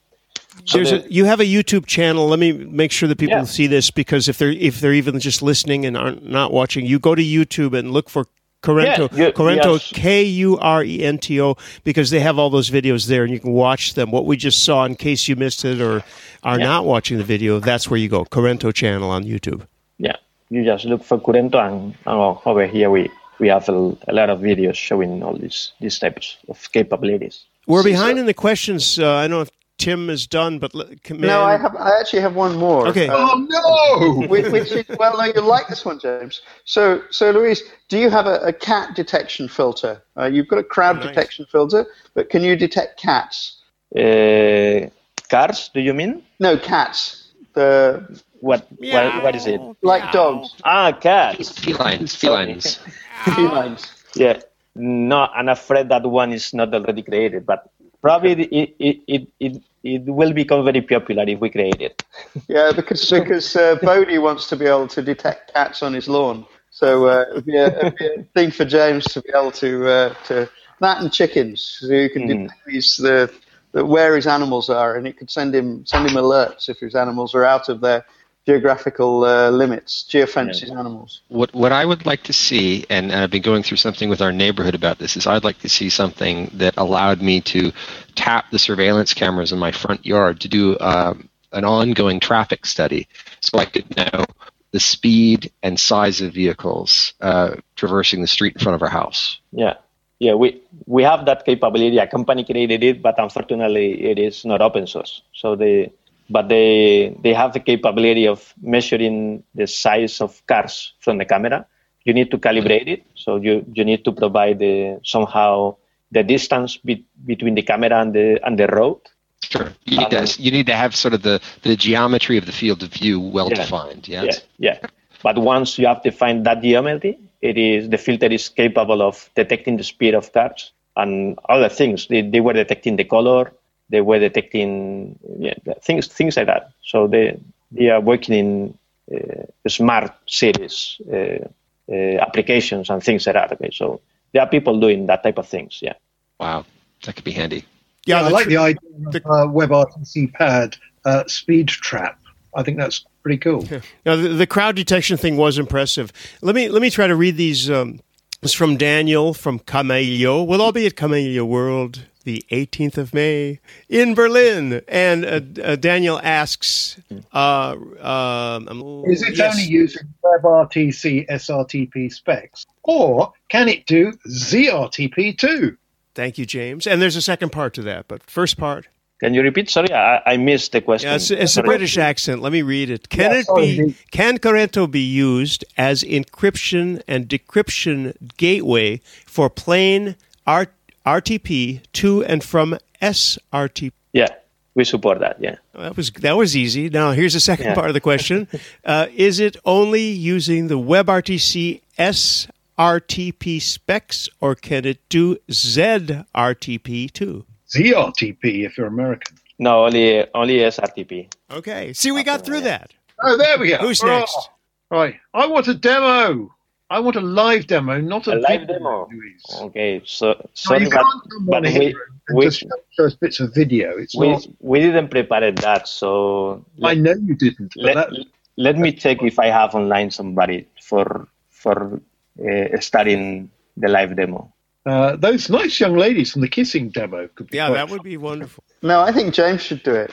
So a, you have a YouTube channel. Let me make sure that people yeah. see this, because if they're if they're even just listening and aren't not watching, you go to YouTube and look for Kurento, yeah, you, Kurento, yes. K U R E N T O, because they have all those videos there, and you can watch them. What we just saw, in case you missed it or are yeah. not watching the video, that's where you go, Kurento channel on YouTube. Yeah, you just look for Kurento, and, and over here we, we have a, a lot of videos showing all these, these types of capabilities. We're behind so, in the questions. Uh, I don't know if Tim is done, but can, no, I have. I actually have one more. Okay. Um, oh no! Which, which is, well, no, you like this one, James. So, so Luis, do you have a, a cat detection filter? Uh, you've got a crowd oh, nice. detection filter, but can you detect cats? Uh, cars? Do you mean? No, cats. The what? Meow, what, what is it? Meow. Like dogs. Ah, cats. Felines. Felines. Felines. Yeah. No, I'm afraid that one is not already created, but. Probably it, it it it it will become very popular if we create it. Yeah, because because uh, Bodhi wants to be able to detect cats on his lawn, so uh, it would be, be a thing for James to be able to uh, to that and chickens, so you can mm. detect these the, the where his animals are, and it could send him send him alerts if his animals are out of their geographical uh, limits, geofences yeah. animals. What what I would like to see, and I've been going through something with our neighborhood about this, is I'd like to see something that allowed me to tap the surveillance cameras in my front yard to do um, an ongoing traffic study, so I could know the speed and size of vehicles uh, traversing the street in front of our house. Yeah. Yeah, we we have that capability. A company created it, but unfortunately it is not open source. So the But they they have the capability of measuring the size of cars from the camera. You need to calibrate it, so you, you need to provide the, somehow the distance be, between the camera and the and the road. Sure, you need um, to you need to have sort of the, the geometry of the field of view well yeah, defined. Yes? Yeah, yeah. But once you have defined that geometry, it is the filter is capable of detecting the speed of cars and other things. They they were detecting the color. They were detecting yeah, things, things like that. So they they are working in uh, smart cities uh, uh, applications and things like that. Okay, so there are people doing that type of things. Yeah. Wow, that could be handy. Yeah, yeah I like tr- the idea of the uh, WebRTC pad uh, speed trap. I think that's pretty cool. Yeah. Now the, the crowd detection thing was impressive. Let me let me try to read these. Um, it's from Daniel from Kamailio. We'll all be at Kamailio World the eighteenth of May in Berlin. And uh, uh, Daniel asks, uh, uh, um, is it yes. only using WebRTC S R T P specs, or can it do Z R T P too? Thank you, James. And there's a second part to that, but first part. Can you repeat? Sorry, I, I missed the question. Yeah, it's, it's a British accent. Let me read it. Can yeah, it sorry. be? Can Kurento be used as encryption and decryption gateway for plain R- R T P to and from S R T P? Yeah, we support that. Yeah, that was that was easy. Now here's the second yeah. part of the question: uh, is it only using the WebRTC S R T P specs, or can it do Z R T P too? Z R T P if you're American. No, only only S R T P. Okay. See, we got through that. Oh, there we go. Who's Hurrah. next? Right. I want a demo. I want a live demo, not a, a live video, demo. Luis. Okay. So, so no, you but, can't come on here and we, just show us bits of video. It's we, not, we didn't prepare that, so... Let, I know you didn't. Let, that, let me check if I have online somebody for, for uh, starting the live demo. Uh, those nice young ladies from the kissing demo could be. Yeah, that fun. would be wonderful. No, I think James should do it.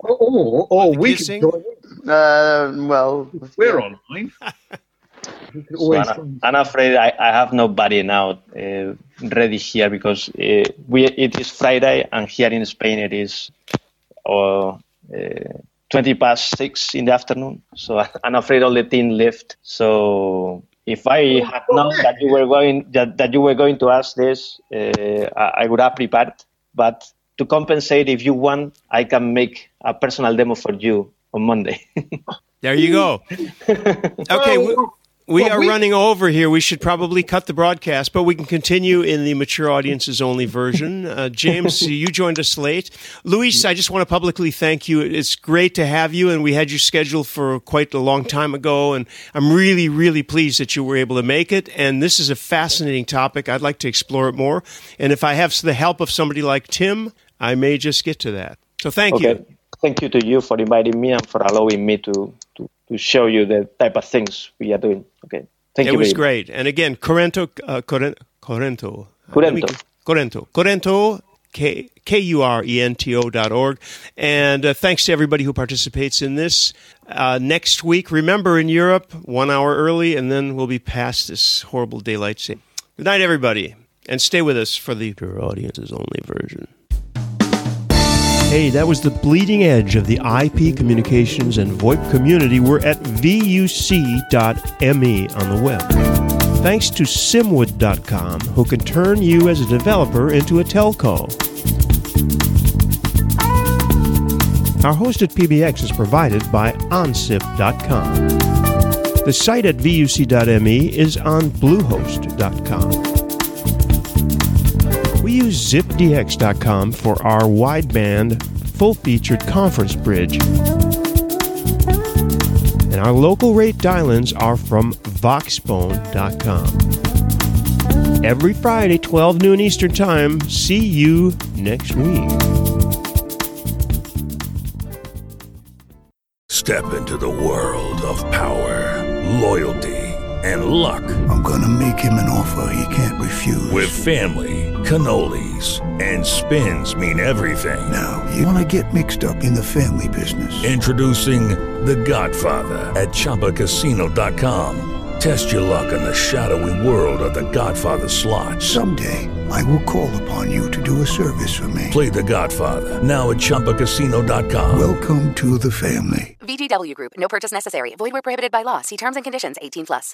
or or, or we kissing? Could join it. Uh, well, we're yeah. online. we so I'm, I'm afraid I, I have nobody now uh, ready here because uh, we it is Friday, and here in Spain it is uh, uh, twenty past six in the afternoon. So I'm afraid all the team left. So. If I had known that you were going that, that you were going to ask this, uh, I, I would have prepared. But to compensate, if you want, I can make a personal demo for you on Monday. There you go. Okay, we, we well, are we... running over here. We should probably cut the broadcast, but we can continue in the mature audiences only version. Uh, James, you joined us late. Luis, I just want to publicly thank you. It's great to have you, and we had you scheduled for quite a long time ago, and I'm really, really pleased that you were able to make it, and this is a fascinating topic. I'd like to explore it more, and if I have the help of somebody like Tim, I may just get to that. So thank okay. you. Thank you to you for inviting me and for allowing me to, to, to show you the type of things we are doing. Okay, thank it you. It was great. And again, Kurento, uh, Kurento, Kurento, Kurento, Kurento, Kurento, K K U R E N T O dot org. And uh, thanks to everybody who participates in this. Uh, next week, remember, in Europe, one hour early, and then we'll be past this horrible daylight saving. Good night, everybody, and stay with us for the your audience's only version. Hey, that was the bleeding edge of the I P communications and VoIP community. We're at V U C dot M E on the web. Thanks to Simwood dot com, who can turn you as a developer into a telco. Our hosted P B X is provided by on sip dot com. The site at V U C dot M E is on Bluehost dot com. We use Zip D X dot com for our wideband, full-featured conference bridge. And our local rate dial-ins are from vox bone dot com. Every Friday, twelve noon Eastern Time. See you next week. Step into the world of power, loyalty, and luck. I'm going to make him an offer he can't refuse. With family, cannolis, and spins mean everything. Now, you want to get mixed up in the family business. Introducing The Godfather at Chumba Casino dot com. Test your luck in the shadowy world of The Godfather slot. Someday, I will call upon you to do a service for me. Play The Godfather now at Chumba Casino dot com. Welcome to the family. V G W Group. No purchase necessary. Void where prohibited by law. See terms and conditions. eighteen plus.